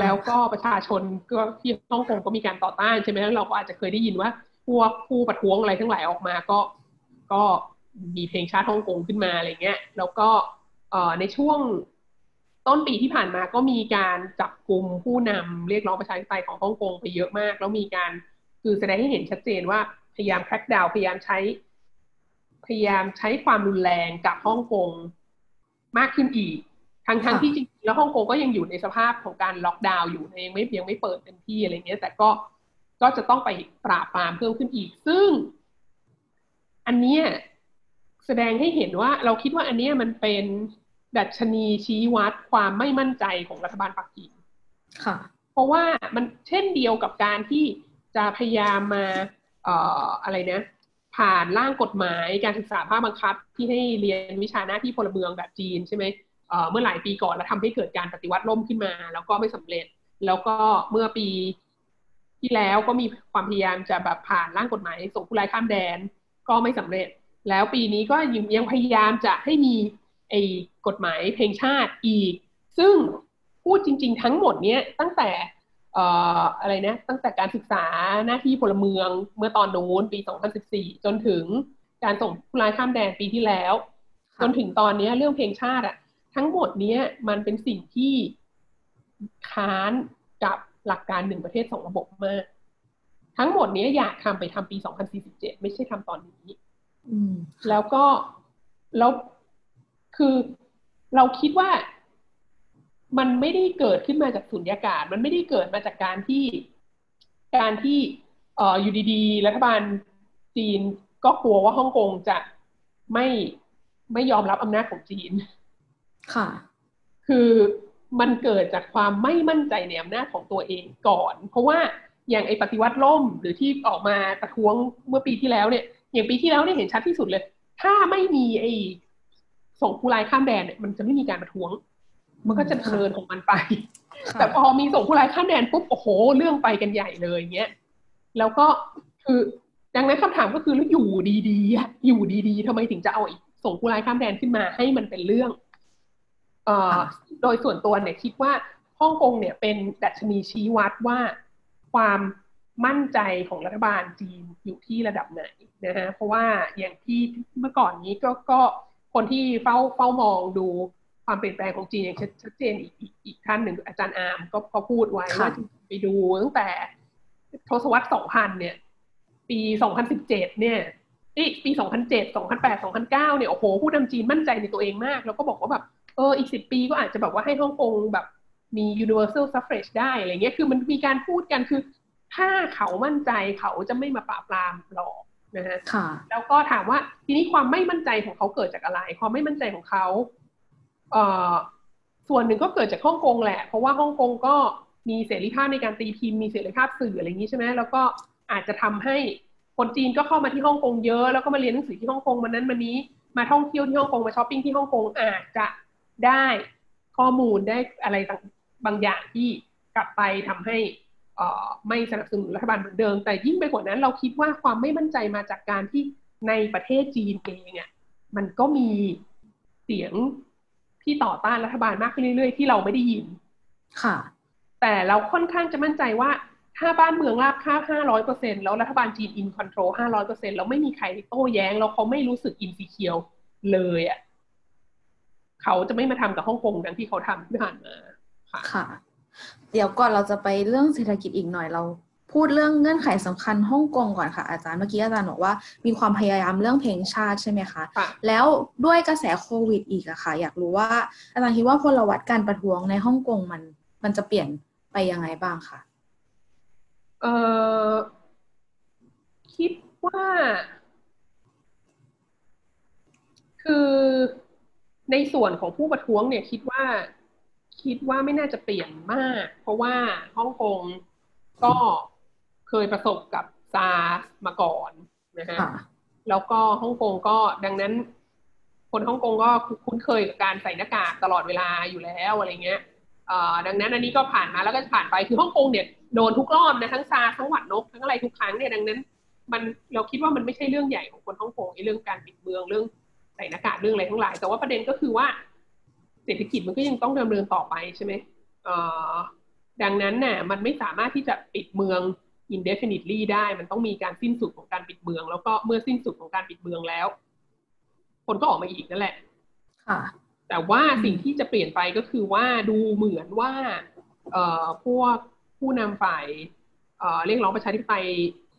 แล้วก็ประชาชนก็ที่ฮ่องกงก็มีการต่อต้านใช่ไหมแล้วเราก็อาจจะเคยได้ยินว่าพวกผู้ประท้วงอะไรทั้งหลายออกมาก็มีเพลงชาติฮ่องกงขึ้นมาอะไรเงี้ยแล้วก็ในช่วงต้นปีที่ผ่านมาก็มีการจับกุมผู้นำเรียกร้องประชาธิปไตยของฮ่องกงไปเยอะมากแล้วมีการคือแสดงให้เห็นชัดเจนว่าพยายามแคร็กดาวน์พยายามใช้ความรุนแรงกับฮ่องกงมากขึ้นอีกทั้งที่จริงแล้วฮ่องกงก็ยังอยู่ในสภาพของการล็อกดาวน์อยู่ยังไม่เปิดเต็มที่อะไรเงี้ยแต่ก็จะต้องไปปราบปรามเพิ่มขึ้นอีกซึ่งอันเนี้ยแสดงให้เห็นว่าเราคิดว่าอันเนี้ยมันเป็นดัชนีชี้วัดความไม่มั่นใจของรัฐบาลปักกิ่งค่ะเพราะว่ามันเช่นเดียวกับการที่จะพยายามมาอะไรนะผ่านร่างกฎหมายการศึกษาภาคบังคับที่ให้เรียนวิชาหน้าที่พลเมืองแบบจีนใช่ไหมเมื่อหลายปีก่อนแล้วทำให้เกิดการปฏิวัติล่มขึ้นมาแล้วก็ไม่สำเร็จแล้วก็เมื่อปีที่แล้วก็มีความพยายามจะแบบผ่านร่างกฎหมายส่งผู้ร้ายข้ามแดนก็ไม่สำเร็จแล้วปีนี้ก็ยังพยายามจะให้มีไอ้กฎหมายเพลงชาติอีกซึ่งพูดจริงๆทั้งหมดเนี้ยตั้งแต่อะไรนะตั้งแต่การศึกษาหน้าที่พลเมืองเมื่อตอนนู้นปี2014จนถึงการส่งผู้ร้ายข้ามแดนปีที่แล้วจนถึงตอนนี้เรื่องเพลงชาติอ่ะทั้งหมดนี้มันเป็นสิ่งที่ค้านกับหลักการ1ประเทศ2ระบบมากทั้งหมดนี้อยากทำปี2047ไม่ใช่ทำตอนนี้แล้วก็แล้วคือเราคิดว่ามันไม่ได้เกิดขึ้นมาจากสุญญากาศมันไม่ได้เกิดมาจากการที่อยู่ดีๆรัฐบาลจีนก็กลัวว่าฮ่องกงจะไม่ยอมรับอำนาจของจีนค่ะคือมันเกิดจากความไม่มั่นใจในอำนาจของตัวเองก่อนเพราะว่าอย่างไอ้ปฏิวัติล่มหรือที่ออกมาประท้วงเมื่อปีที่แล้วเนี่ยอย่างปีที่แล้วเนี่ยเห็นชัดที่สุดเลยถ้าไม่มีไอ้ส่งผู้ร้ายข้ามแดนเนี่ยมันจะไม่มีการประท้วงมันก็จะเดินของมันไปแต่พอมีส่งผู้ร้ายข้ามแดนปุ๊บโอ้โหเรื่องไปกันใหญ่เลยเงี้ยแล้วก็คือดังนั้นคำถามก็คือแล้วอยู่ดีทำไมถึงจะเอาส่งผู้ร้ายข้ามแดนขึ้นมาให้มันเป็นเรื่องโดยส่วนตัวเนี่ยคิดว่าฮ่องกงเนี่ยเป็นดัชนีชี้วัดว่าความมั่นใจของรัฐบาลจีนอยู่ที่ระดับไหนนะฮะเพราะว่าอย่างที่เมื่อก่อนนี้ก็คนที่เฝ้ามองดูความเปลี่ยนแปลงของจีนอย่างชัดเจนอีกท่านหนึ่งอาจารย์อาร์มก็พูดไว้ว่าไปดูตั้งแต่ทศวรรษ2000เนี่ยปี2017เนี่ยปี2007 2008 2009เนี่ยโอ้โหผู้นำจีนมั่นใจในตัวเองมากแล้วก็บอกว่าแบบอีก10 ปีก็อาจจะแบบว่าให้ฮ่องกงแบบมี universal suffrage ได้อะไรเงี้ยคือมันมีการพูดกันคือถ้าเขามั่นใจเขาจะไม่มาปราบปรามหรอกนะฮะแล้วก็ถามว่าทีนี้ความไม่มั่นใจของเขาเกิดจากอะไรความไม่มั่นใจของเขาส่วนหนึ่งก็เกิดจากฮ่องกงแหละเพราะว่าฮ่องกงก็มีเสรีภาพในการตีพิมพ์มีเสรีภาพสื่ออะไรอย่างนี้ใช่ไหมแล้วก็อาจจะทำให้คนจีนก็เข้ามาที่ฮ่องกงเยอะแล้วก็มาเรียนหนังสือที่ฮ่องกงมานั้นมานี้มาท่องเที่ยวที่ฮ่องกงมาช้อปปิ้งที่ฮ่องกงอาจจะได้ข้อมูลได้อะไรบางอย่างที่กลับไปทำให้ไม่สนับสนุนรัฐบาลเหมือนเดิมแต่ยิ่งไปกว่านั้นเราคิดว่าความไม่มั่นใจมาจากการที่ในประเทศจีนเองอ่ะมันก็มีเสียงที่ต่อต้านรัฐบาลมากขึ้นเรื่อยๆที่เราไม่ได้ยินค่ะแต่เราค่อนข้างจะมั่นใจว่า ถ้าบ้านเมืองราบคาบ 500% แล้วรัฐบาลจีนอินคอนโทรล 500% แล้วไม่มีใครโต้แย้งแล้วเขาไม่รู้สึกอินซีเคียวเลยอ่ะเขาจะไม่มาทำกับฮ่องกงดังที่เขาทำที่ผ่านมาค่ะเดี๋ยวก่อนเราจะไปเรื่องเศรษฐกิจอีกหน่อยเราพูดเรื่องเงื่อนไขสำคัญฮ่องกงก่อนค่ะอาจารย์เมื่อกี้อาจารย์บอกว่ามีความพยายามเรื่องเพลงชาติใช่ไหมคะแล้วด้วยกระแสโควิดอีกอะค่ะอยากรู้ว่าอาจารย์คิดว่าพลวัตการประท้วงในฮ่องกงมันจะเปลี่ยนไปยังไงบ้างคะคิดว่าคือในส่วนของผู้ประท้วงเนี่ยคิดว่าไม่น่าจะเปลี่ยนมากเพราะว่าฮ่องกงก็เคยประสบกับซาร์สมาก่อนนะฮะแล้วก็ฮ่องกงก็ดังนั้นคนฮ่องกงก็คุ้นเคยกับการใส่หน้ากากตลอดเวลาอยู่แล้วอะไรเงี้ยดังนั้นอันนี้ก็ผ่านมาแล้วก็ผ่านไปคือฮ่องกงเนี่ยโดนทุกรอบนะทั้งซาร์สทั้งหวัดนกทั้งอะไรทุกครั้งเนี่ยดังนั้นมันเราคิดว่ามันไม่ใช่เรื่องใหญ่ของคนฮ่องกงไอ้เรื่องการปิดเมืองเรื่องใส่หน้ากากเรื่องอะไรทั้งหลายแต่ว่าประเด็นก็คือว่าเศรษฐกิจมันก็ยังต้องดำเนินต่อไปใช่ไหมดังนั้นน่ะมันไม่สามารถที่จะปิดเมือง indefinitely ได้มันต้องมีการสิ้นสุดของการปิดเมืองแล้วก็เมื่อสิ้นสุดของการปิดเมืองแล้วคนก็ออกมาอีกนั่นแหละค่ะแต่ว่าสิ่งที่จะเปลี่ยนไปก็คือว่าดูเหมือนว่าพวกผู้นำฝ่ายเรียกร้องประชาธิปไตย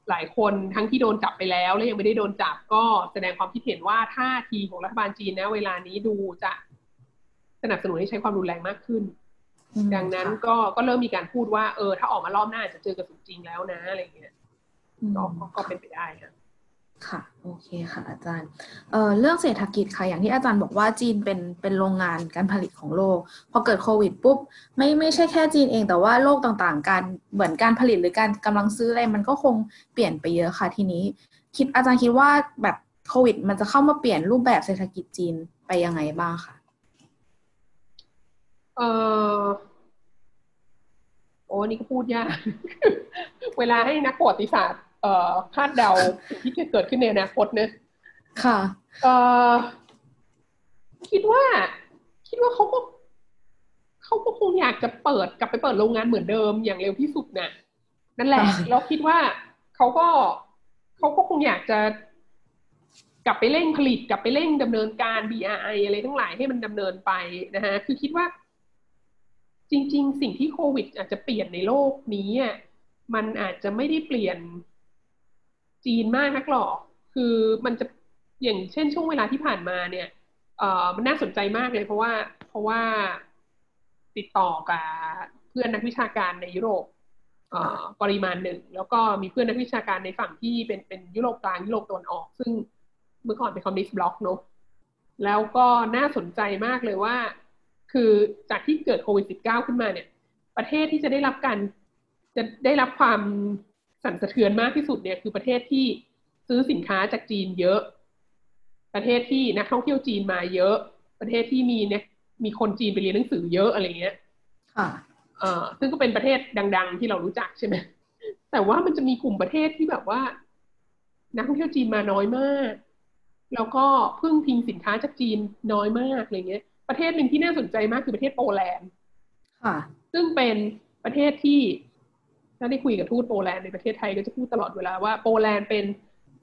หลายคนทั้งที่โดนจับไปแล้วและยังไม่ได้โดนจับก็แสดงความคิดเห็นว่าท่าทีของรัฐบาลจีนนะเวลานี้ดูจะสนับสนุนให้ใช้ความรุนแรงมากขึ้นดังนั้นก็เริ่มมีการพูดว่าถ้าออกมารอบหน้าจะเจอกระสุนจริงแล้วนะอะไรอย่างเงี้ยก็เป็นไปได้ค่ะค่ะโอเคค่ะอาจารย์เรื่องเศรษฐกิจค่ะอย่างที่อาจารย์บอกว่าจีนเป็นโรงงานการผลิตของโลกพอเกิดโควิดปุ๊บไม่ใช่แค่จีนเองแต่ว่าโลกต่างๆการเหมือนการผลิตหรือการกำลังซื้ออะไรมันก็คงเปลี่ยนไปเยอะค่ะทีนี้อาจารย์คิดว่าแบบโควิดมันจะเข้ามาเปลี่ยนรูปแบบเศรษฐกิจจีนไปยังไงบ้างค่ะโอ้นี่ก็พูดยาก เวลาให้นักประวัติศาสตร์คาดเดาที่จะเกิดขึ้นในอนาคตเนี่ยค่ะคิดว่าเขาก็คงอยากจะกลับไปเปิดโรงงานเหมือนเดิมอย่างเร็วที่สุดน่ะนั่นแหละแล้วคิดว่าเขาก็คงอยากจะกลับไปเร่งผลิตกลับไปเร่งดำเนินการ BRI อะไรทั้งหลายให้มันดำเนินไปนะฮะคือคิดว่าจริงๆสิ่งที่โควิดอาจจะเปลี่ยนในโลกนี้มันอาจจะไม่ได้เปลี่ยนจีนมากนักหรอกคือมันจะอย่างเช่นช่วงเวลาที่ผ่านมาเนี่ยมันน่าสนใจมากเลยเพราะว่าติดต่อกับเพื่อนนักวิชาการในยุโรปปริมาณหนึ่งแล้วก็มีเพื่อนนักวิชาการในฝั่งที่เป็นยุโรปกลางยุโรปตะวันออกซึ่งเมื่อก่อนเป็นคอมมิวนิสต์บล็อกเนาะแล้วก็น่าสนใจมากเลยว่าคือจากที่เกิดโควิด -19 ขึ้นมาเนี่ยประเทศที่จะได้รับความสั่นสะเทือนมากที่สุดเนี่ยคือประเทศที่ซื้อสินค้าจากจีนเยอะประเทศที่นักท่องเที่ยวจีนมาเยอะประเทศที่มีคนจีนไปเรียนหนังสือเยอะอะไรเงี้ยค่ะซึ่งก็เป็นประเทศดังๆที่เรารู้จักใช่ไหมแต่ว่ามันจะมีกลุ่มประเทศที่แบบว่านักท่องเที่ยวจีนมาน้อยมากแล้วก็พึ่งพิงสินค้าจากจีนน้อยมากอะไรเงี้ยประเทศหนึ่งที่น่าสนใจมากคือประเทศโปแลนด์ค่ะซึ่งเป็นประเทศที่ถ้าได้คุยกับทูตโปแลนด์ในประเทศไทยก็จะพูดตลอดเวลาว่าโปแลนด์เป็น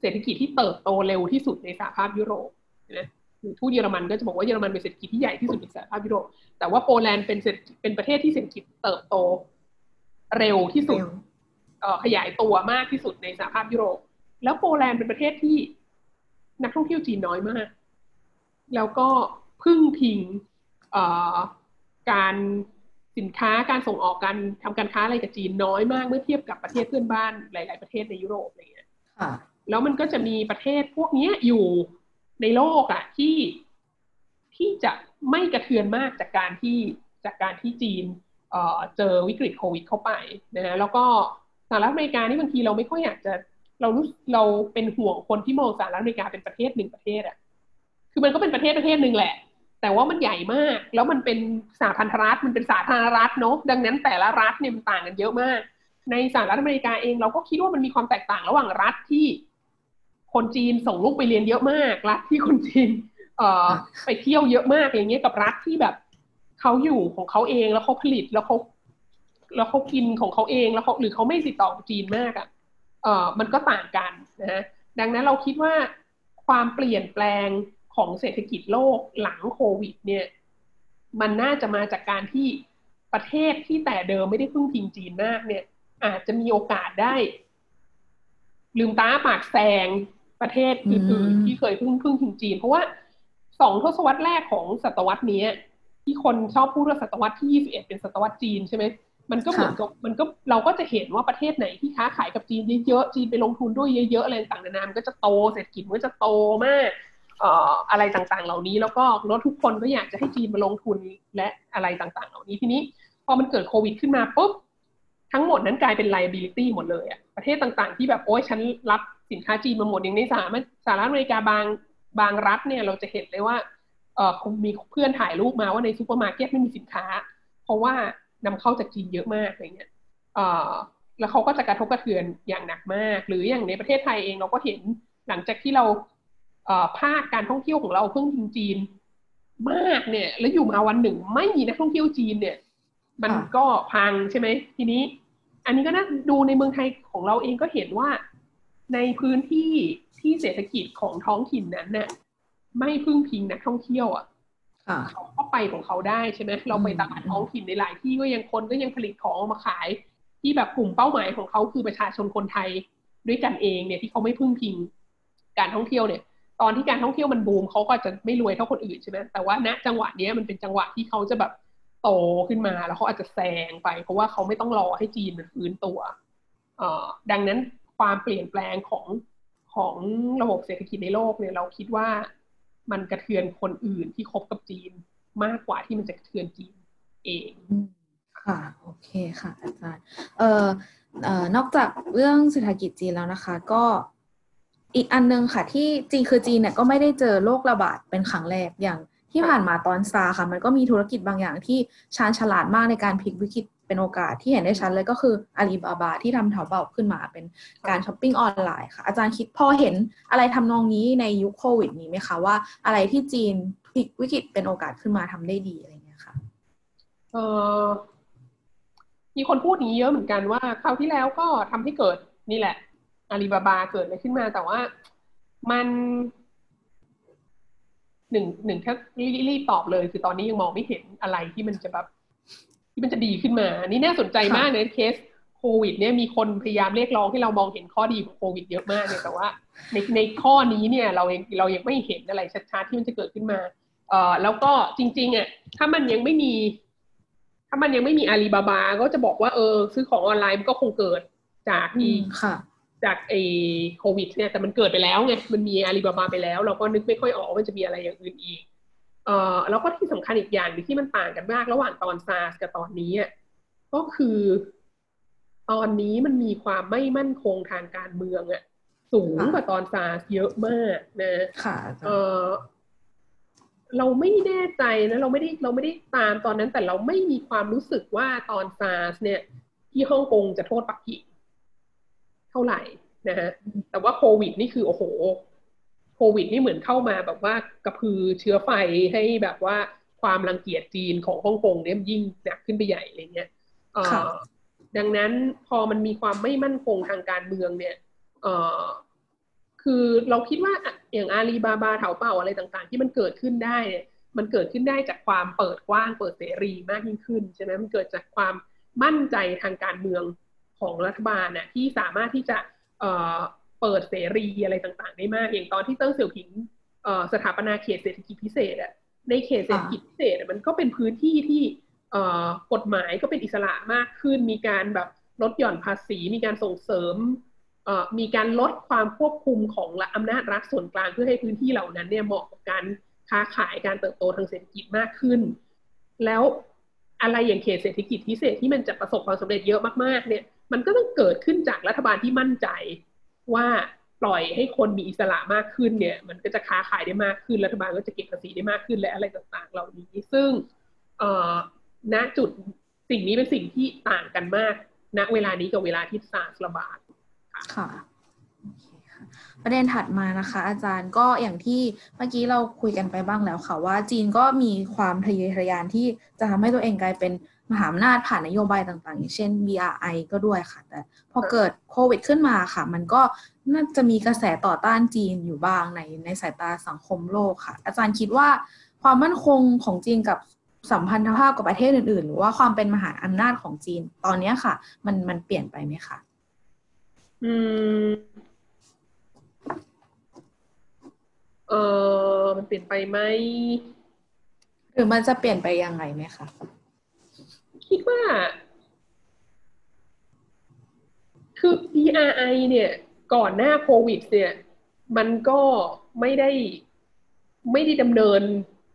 เศรษฐกิจที่เติบโตเร็วที่สุดในสหภาพยุโรปนะทูตเยอรมันก็จะบอกว่าเยอรมันเป็นเศรษฐกิจที่ใหญ่ที่สุดในสหภาพยุโรปแต่ว่าโปแลนด์เป็นประเทศที่เศรษฐกิจเติบโตเร็วที่สุดขยายตัวมากที่สุดในสหภาพยุโรปแล้วโปแลนด์เป็นประเทศที่นักท่องเที่ยวจีนน้อยมากแล้วก็พึ่งพิงการสินค้าการส่งออกการทำการค้าอะไรกับจีนน้อยมากเมื่อเทียบกับประเทศเพื่อนบ้านหลายๆประเทศในยุโรปอะไรอย่างเงี้ยแล้วมันก็จะมีประเทศพวกนี้อยู่ในโลกอ่ะที่จะไม่กระเทือนมากจากการที่จีนเจอวิกฤตโควิดเข้าไปนะฮะแล้วก็สหรัฐอเมริกานี่บางทีเราไม่ค่อยอยากจะเราเป็นห่วงคนที่มองสหรัฐอเมริกาเป็นประเทศหนึ่งประเทศอ่ะคือมันก็เป็นประเทศหนึ่งแหละแต่ว่ามันใหญ่มากแล้วมันเป็นสหพันธรัฐมันเป็นสาธารณรัฐเนาะดังนั้นแต่ละรัฐเนี่ยมันต่างกันเยอะมากในสหรัฐอเมริกาเองเราก็คิดว่ามันมีความแตกต่างระหว่างรัฐที่คนจีนส่งลูกไปเรียนเยอะมากรัฐที่คนจีนไปเที่ยวเยอะมากอย่างเงี้ยกับรัฐที่แบบเขาอยู่ของเขาเองแล้วเขาผลิตแล้วเขา แล้วเขากินของเขาเองแล้วหรือเขาไม่ติดต่อจีนมากอ่ะมันก็ต่างกันนะฮะดังนั้นเราคิดว่าความเปลี่ยนแปลงของเศรษฐกิจโลกหลังโควิดเนี่ยมันน่าจะมาจากการที่ประเทศที่แต่เดิมไม่ได้พึ่งพิงจีนมากเนี่ยอาจจะมีโอกาสได้ลืมตาปากแซงประเทศอื่นๆที่เคยพึ่งพิงจีนเพราะว่า2ทศวรรษแรกของศตวรรษนี้ที่คนชอบพูดว่าศตวรรษที่21เป็นศตวรรษจีนใช่ไหมมันก็เหมือนกับมันก็เราก็จะเห็นว่าประเทศไหนที่ค้าขายกับจีนเยอะๆจีนไปลงทุนด้วยเยอะๆอะไรต่างๆนานามันก็จะโตเศรษฐกิจมันก็จะโตมากอะไรต่างๆเหล่านี้แล้วก็ทุกคนก็อยากจะให้จีนมาลงทุนและอะไรต่างๆเหล่านี้ทีนี้พอมันเกิดโควิดขึ้นมาปุ๊บทั้งหมดนั้นกลายเป็น liability หมดเลยอะประเทศต่างๆที่แบบโอ๊ยฉันรับสินค้าจีนมาหมดอย่างในสหรัฐอเมริกาบางรัฐเนี่ยเราจะเห็นเลยว่ามีเพื่อนถ่ายรูปมาว่าในซูเปอร์มาร์เก็ตไม่มีสินค้าเพราะว่านำเข้าจากจีนเยอะมากอะไรเงี้ยแล้วเขาก็จะกระทบกระเทือนอย่างหนักมากหรืออย่างในประเทศไทยเองเราก็เห็นหลังจากที่เราภาคการท่องเที่ยวของเราเพิ่งพิงจีนมากเนี่ยแล้วอยู่มาวันหนึ่งไม่มีนักท่องเที่ยวจีนเนี่ยมันก็พังใช่ไหมทีนี้อันนี้ก็น่าดูในเมืองไทยของเราเองก็เห็นว่าในพื้นที่ที่เศรษฐกิจของท้องถิ่นนั้นเนี่ยไม่พึ่งพิงนักท่องเที่ยวอ่ะเขาก็ไปของเขาได้ใช่ไหมเราไปตลาดท้องถิ่นในหลายที่ก็ยังคนก็ยังผลิตของออกมาขายที่แบบกลุ่มเป้าหมายของเขาคือประชาชนคนไทยด้วยกันเองเนี่ยที่เขาไม่พึ่งพิงการท่องเที่ยวเนี่ยตอนที่การท่องเที่ยวมันบูมเขาก็จะไม่รวยเท่าคนอื่นใช่ไหมแต่ว่าณจังหวะนี้มันเป็นจังหวะที่เขาจะแบบโตขึ้นมาแล้วเขาอาจจะแซงไปเพราะว่าเขาไม่ต้องรอให้จีนมันฟื้นตัวดังนั้นความเปลี่ยนแปลงของระบบเศรษฐกิจในโลกเนี่ยเราคิดว่ามันกระเทือนคนอื่นที่คบกับจีนมากกว่าที่มันจะกระเทือนจีนเองค่ะโอเคค่ะอาจารย์นอกจากเรื่องเศรษฐกิจจีนแล้วนะคะก็อีกอันนึงค่ะที่จริงคือจีนเนี่ยก็ไม่ได้เจอโรคระบาดเป็นครั้งแรกอย่างที่ผ่านมาตอนซาร์ค่ะมันก็มีธุรกิจบางอย่างที่ชาญฉลาดมากในการพลิกวิกฤตเป็นโอกาสที่เห็นได้ชัดเลยก็คืออาลีบาบาที่ทำเถาเป่าขึ้นมาเป็นการช้อปปิ้งออนไลน์ค่ะอาจารย์คิดพอเห็นอะไรทำนองนี้ในยุคโควิดนี้ไหมคะว่าอะไรที่จีนพลิกวิกฤตเป็นโอกาสขึ้นมาทำได้ดีอะไรเงี้ยค่ะมีคนพูดอย่างนี้เยอะเหมือนกันว่าคราวที่แล้วก็ทำให้เกิดนี่แหละอาลีบาบาเกิดอะไรขึ้นมาแต่ว่ามันหนึ่งถ้ารีบตอบเลยคือตอนนี้ยังมองไม่เห็นอะไรที่มันจะแบบที่มันจะดีขึ้นมานี่น่าสนใจมากในเคสโควิดเนี่ยมีคนพยายามเรียกร้องให้เรามองเห็นข้อดีของโควิดเยอะมากเลยแต่ว่าในข้อนี้เนี่ยเรายังไม่เห็นอะไรชัดๆที่มันจะเกิดขึ้นมาแล้วก็จริงๆอ่ะถ้ามันยังไม่มีอาลีบาบาก็จะบอกว่าซื้อของออนไลน์มันก็คงเกิดจากที่จากไอ้โควิดเนี่ยแต่มันเกิดไปแล้วไงมันมีอาลีบาบาไปแล้วเราก็นึกไม่ค่อยออกว่าจะมีอะไรอย่างอื่นอีกแล้วก็ที่สำคัญอีกอย่างที่มันต่างกันมากระหว่างตอนซาร์สกับตอนนี้ก็คือตอนนี้มันมีความไม่มั่นคงทางการเมืองอ่ะสูงกว่าตอนซาร์สเยอะมากนะค่ะเราไม่แน่ใจนะเราไม่ได้ตามตอนนั้นแต่เราไม่มีความรู้สึกว่าตอนซาร์สเนี่ยที่ฮ่องกงจะโทษปักกิ่งเท่าไหร่นะฮะแต่ว่าโควิดนี่คือโอ้โหโควิดนี่เหมือนเข้ามาแบบว่ากระพือเชื้อไฟให้แบบว่าความรังเกียจจีนของฮ่องกงเนี่ยยิ่งหนักขึ้นไปใหญ่อะไรเงี้ยดังนั้นพอมันมีความไม่มั่นคงทางการเมืองเนี่ยคือเราคิดว่าอย่างอาลีบาบาเถาเป่าอะไรต่างๆที่มันเกิดขึ้นได้มันเกิดขึ้นได้จากความเปิดกว้างเปิดเสรีมากยิ่งขึ้นใช่ไหมมันเกิดจากความมั่นใจทางการเมืองของรัฐบาลเนี่ยที่สามารถที่จะเปิดเสรีอะไรต่างๆได้มากอย่างตอนที่เติ้งเสี่ยวผิงสถาปนาเขตเศรษฐกิจพิเศษอ่ะในเขตเศรษฐกิจพิเศษมันก็เป็นพื้นที่ที่กฎหมายก็เป็นอิสระมากขึ้นมีการแบบลดหย่อนภาษีมีการส่งเสริมมีการลดความควบคุมของอำนาจรัฐส่วนกลางเพื่อให้พื้นที่เหล่านั้นเนี่ยเหมาะกับการค้าขายการเติบโตทางเศรษฐกิจมากขึ้นแล้วอะไรอย่างเขตเศรษฐกิจพิเศษที่มันจะประสบความสำเร็จเยอะมากๆเนี่ยมันก็ต้องเกิดขึ้นจากรัฐบาลที่มั่นใจว่าปล่อยให้คนมีอิสระมากขึ้นเนี่ยมันก็จะค้าขายได้มากขึ้นรัฐบาลก็จะเก็บภาษีได้มากขึ้นและอะไรต่างๆเหล่านี้ซึ่งณจุดสิ่งนี้เป็นสิ่งที่ต่างกันมากณเวลานี้กับเวลาที่ซาร์สระบาดค่ะประเด็นถัดมานะคะอาจารย์ก็อย่างที่เมื่อกี้เราคุยกันไปบ้างแล้วค่ะว่าจีนก็มีความทะเยอทะยานที่จะทำให้ตัวเองกลายเป็น มหาอำนาจผ่านนโยบายต่างๆอย่างเช่น BRI ก็ด้วยค่ะแต่พอเกิดโควิดขึ้นมาค่ะมันก็น่าจะมีกระแสต่อต้านจีนอยู่บ้างในสายตาสังคมโลกค่ะอาจารย์คิดว่าความมั่นคงของจีนกับสัมพันธภาพกับประเทศอื่นๆหรือว่าความเป็นมหาอำนาจของจีนตอนนี้ค่ะมันเปลี่ยนไปไหมคะมันเปลี่ยนไปไหมหรือมันจะเปลี่ยนไปยังไงไหมคะคิดว่าคือ BRI เนี่ยก่อนหน้าโควิดเนี่ยมันก็ไม่ได้ดำเนิน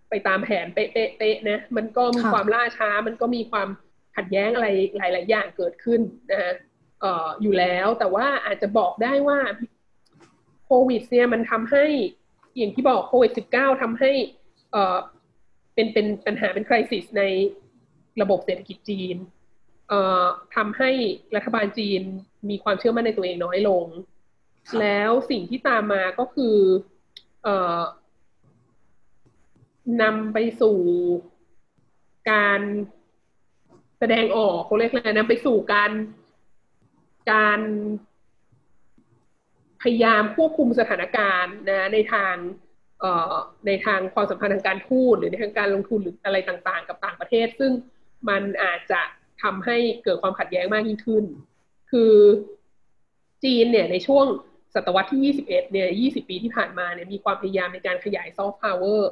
ไปตามแผนเป๊ะๆนะมันก็มีความล่าช้ามันก็มีความขัดแย้งอะไรหลายๆอย่างเกิดขึ้นนะฮะอยู่แล้วแต่ว่าอาจจะบอกได้ว่าโควิดเนี่ยมันทำให้อย่างที่บอกโควิด -19 ทำให้เป็นปัญหาเป็นไครซิสในระบบเศรษฐกิจจีนทำให้รัฐบาลจีนมีความเชื่อมั่นในตัวเองน้อยลงแล้วสิ่งที่ตามมาก็คือนำไปสู่การแสดงออกเขาเรียกอะไรนำไปสู่การพยายามควบคุมสถานการณ์นะในทางความสัมพันธ์ทางการทูตหรือในทางการลงทุนหรืออะไรต่างๆกับต่างประเทศซึ่งมันอาจจะทำให้เกิดความขัดแย้งมากยิ่งขึ้นคือจีนเนี่ยในช่วงศตวรรษที่21เนี่ย20 ปีที่ผ่านมาเนี่ยมีความพยายามในการขยายซอฟต์พาวเวอร์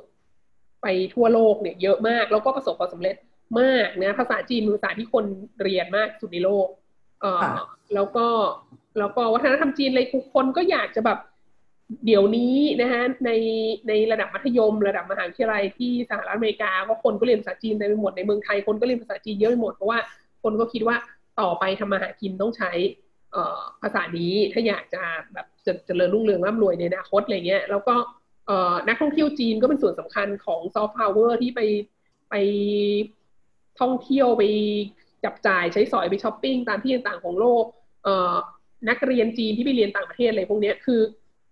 ไปทั่วโลกเนี่ยเยอะมากแล้วก็ประสบความสำเร็จมากนะภาษาจีนเป็นภาษาที่คนเรียนมากสุดในโลกแล้วก็วัฒนธรรมจีนเลยทุกคนก็อยากจะแบบเดี๋ยวนี้นะฮะในระดับมัธยมระดับมหาวิทยาลัยที่สหรัฐอเมริกาก็คนก็เรียนภาษาจีนไปหมดในเมืองไทยคนก็เรียนภาษาจีนเยอะหมดเพราะว่าคนก็คิดว่าต่อไปทำมาหากินต้องใช้ภาษานี้ถ้าอยากจะแบบจะเจริญรุ่งเรืองร่ำรวยในอนาคตอะไรเงี้ยแล้วก็นักท่องเที่ยวจีนก็เป็นส่วนสำคัญของซอฟต์พาวเวอร์ที่ไปท่องเที่ยวไปจับจ่ายใช้สอยไปช้อปปิ้งตามที่ต่างๆของโลกนักเรียนจีนที่ไปเรียนต่างประเทศอะไรพวกนี้คือ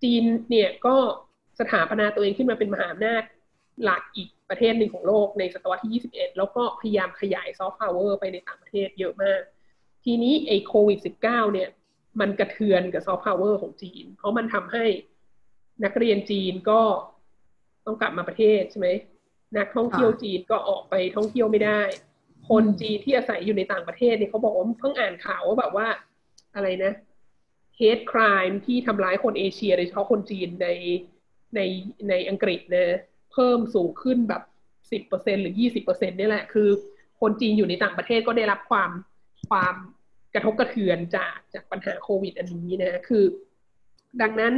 จีนเนี่ยก็สถาปนาตัวเองขึ้นมาเป็นมหาอำนาจหลักอีกประเทศหนึ่งของโลกในศตวรรษที่21แล้วก็พยายามขยายซอฟต์พาวเวอร์ไปในต่างประเทศเยอะมากทีนี้ไอ้โควิด -19 เนี่ยมันกระเทือนกับซอฟต์พาวเวอร์ของจีนเพราะมันทำให้นักเรียนจีนก็ต้องกลับมาประเทศใช่ไหมนักท่องเที่ยวจีนก็ออกไปท่องเที่ยวไม่ได้คนจีนที่อาศัยอยู่ในต่างประเทศเนี่ยเขาบอกว่าเพิ่งอ่านข่าวว่าแบบว่าอะไรนะhate crime ที่ทำร้ายคนเอเชียโดยเฉพาะคนจีนในอังกฤษเนี่ยเพิ่มสูงขึ้นแบบ 10% หรือ 20% นี่แหละคือคนจีนอยู่ในต่างประเทศก็ได้รับความกระทบกระเทือนจากปัญหาโควิดอันนี้นะคือดังนั้น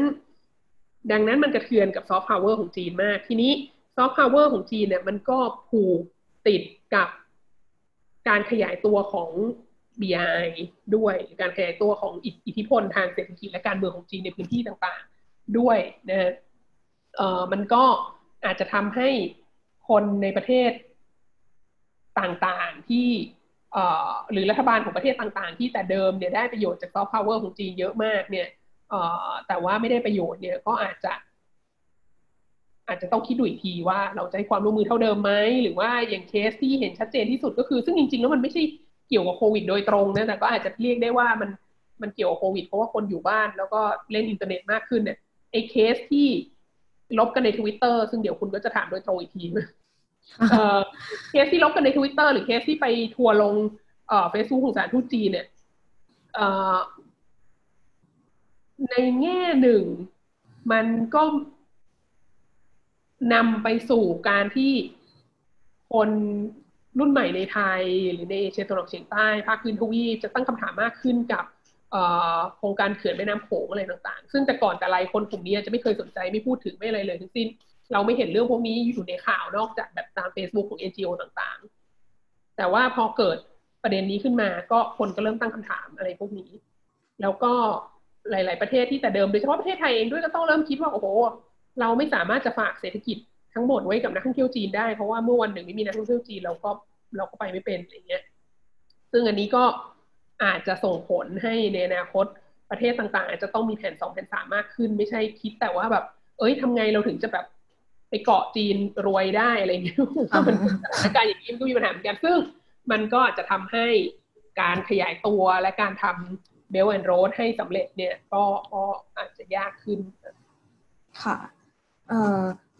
มันกระเทือนกับซอฟต์พาวเวอร์ของจีนมากทีนี้ซอฟต์พาวเวอร์ของจีนเนี่ยมันก็ผูกติดกับการขยายตัวของBRI ด้วยการขยายตัวของอิทธิพลทางเศรษฐกิจและการเมืองของจีนในพื้นที่ต่างๆด้วยนะมันก็อาจจะทำให้คนในประเทศต่างๆที่หรือรัฐบาลของประเทศต่างๆที่แต่เดิมเนี่ยได้ประโยชน์จากซอฟต์พาวเวอร์ของจีนเยอะมากเนี่ยแต่ว่าไม่ได้ประโยชน์เนี่ยก็อาจจะต้องคิดดูอีกทีว่าเราจะให้ความร่วมมือเท่าเดิมไหมหรือว่าอย่างเคสที่เห็นชัดเจนที่สุดก็คือซึ่งจริงๆแล้วมันไม่ใช่เกี่ยวกับโควิดโดยตรงนะแต่ก็อาจจะเรียกได้ว่ามันเกี่ยวกับโควิดเพราะว่าคนอยู่บ้านแล้วก็เล่นอินเทอร์เน็ตมากขึ้นเนี่ยไอ้เคสที่ลบกันใน Twitter ซึ่งเดี๋ยวคุณก็จะถามโดยตรงอีกทีนะเคสที่ลบกันใน Twitter หรือเคสที่ไปทัวร์ลงFacebook ของสถานทูตจีนเนี่ยในแง่หนึ่งมันก็นำไปสู่การที่คนรุ่นใหม่ในไทยหรือในเอเชียตะวันออกเฉียงใต้ภาคพื้นทวีปจะตั้งคำถามมากขึ้นกับโครงการเขื่อนแม่น้ำโขงอะไรต่างๆซึ่งแต่ก่อนแต่ไรคนกลุ่มนี้จะไม่เคยสนใจไม่พูดถึงไม่อะไรเลยทั้งสิ้นเราไม่เห็นเรื่องพวกนี้อยู่ในข่าวนอกจากแบบตาม Facebook ของ NGO ต่างๆแต่ว่าพอเกิดประเด็นนี้ขึ้นมาก็คนก็เริ่มตั้งคำถามอะไรพวกนี้แล้วก็หลายๆประเทศที่แต่เดิมโดยเฉพาะประเทศไทยเองด้วยก็ต้องเริ่มคิดว่าโอ้โหเราไม่สามารถจะฝากเศรษฐกิจทั้งหมดไว้กับนักท่องเที่ยวจีนได้เพราะว่าเมื่อวันหนึ่งไม่มีนักท่องเที่ยวจีนเราก็ไปไม่เป็นอะไรเงี้ยซึ่งอันนี้ก็อาจจะส่งผลให้ในอนาคตประเทศต่างๆอาจจะต้องมีแผน2แผน3มากขึ้นไม่ใช่คิดแต่ว่าแบบทำไงเราถึงจะแบบไปเกาะจีนรวยได้อะไรเงี้ย สถานการณ์อย่างนี้มันก็มีปัญหาเหมือนกันซึ่ง มันก็อาจจะทำให้การขยายตัวและการทำ Belt and Road ให้สำเร็จเนี่ยก็อาจจะยากขึ้นค่ะ